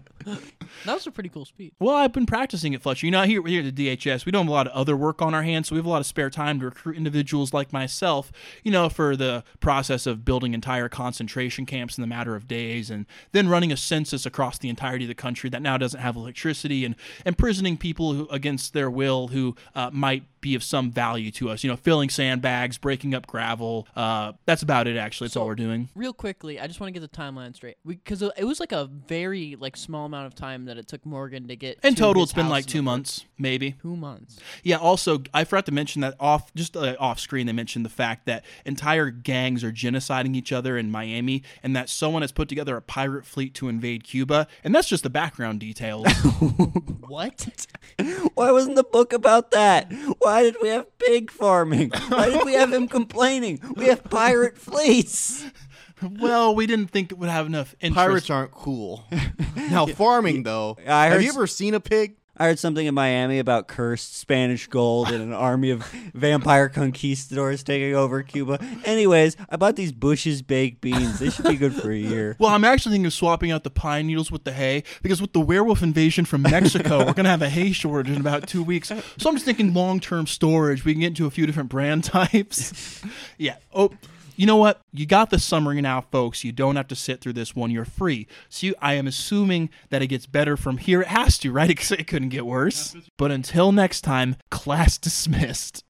That was a pretty cool speech. Well, I've been practicing it, Fletcher. You know, here at the DHS, we don't have a lot of other work on our hands, so we have a lot of spare time to recruit individuals like myself, you know, for the process of building entire concentration camps in the matter of days and then running a census across the entirety of the country that now doesn't have electricity and imprisoning people who, against their will who might be of some value to us, you know, filling sandbags, breaking up gravel. That's about it, actually. That's all we're doing. Real quickly, I just want to get the timeline straight because it was like a very small amount of time that it took Morgan to get in to total. It's been like 2 months, maybe 2 months. Yeah. Also, I forgot to mention that off screen, they mentioned the fact that entire gangs are genociding each other in Miami, and that someone has put together a pirate fleet to invade Cuba, and that's just the background details. What? Why wasn't the book about that? Why did we have pig farming? Why did we have him complaining? We have pirate fleets. Well, we didn't think it would have enough interest. Pirates aren't cool. Now, farming, though. Have you ever seen a pig? I heard something in Miami about cursed Spanish gold and an army of vampire conquistadors taking over Cuba. Anyways, I bought these Bush's baked beans. They should be good for a year. Well, I'm actually thinking of swapping out the pine needles with the hay, because with the werewolf invasion from Mexico, we're going to have a hay shortage in about 2 weeks. So I'm just thinking long-term storage. We can get into a few different brand types. Yeah. Oh. You know what? You got the summary now, folks. You don't have to sit through this one. You're free. So I am assuming that it gets better from here. It has to, right? It couldn't get worse. But until next time, class dismissed.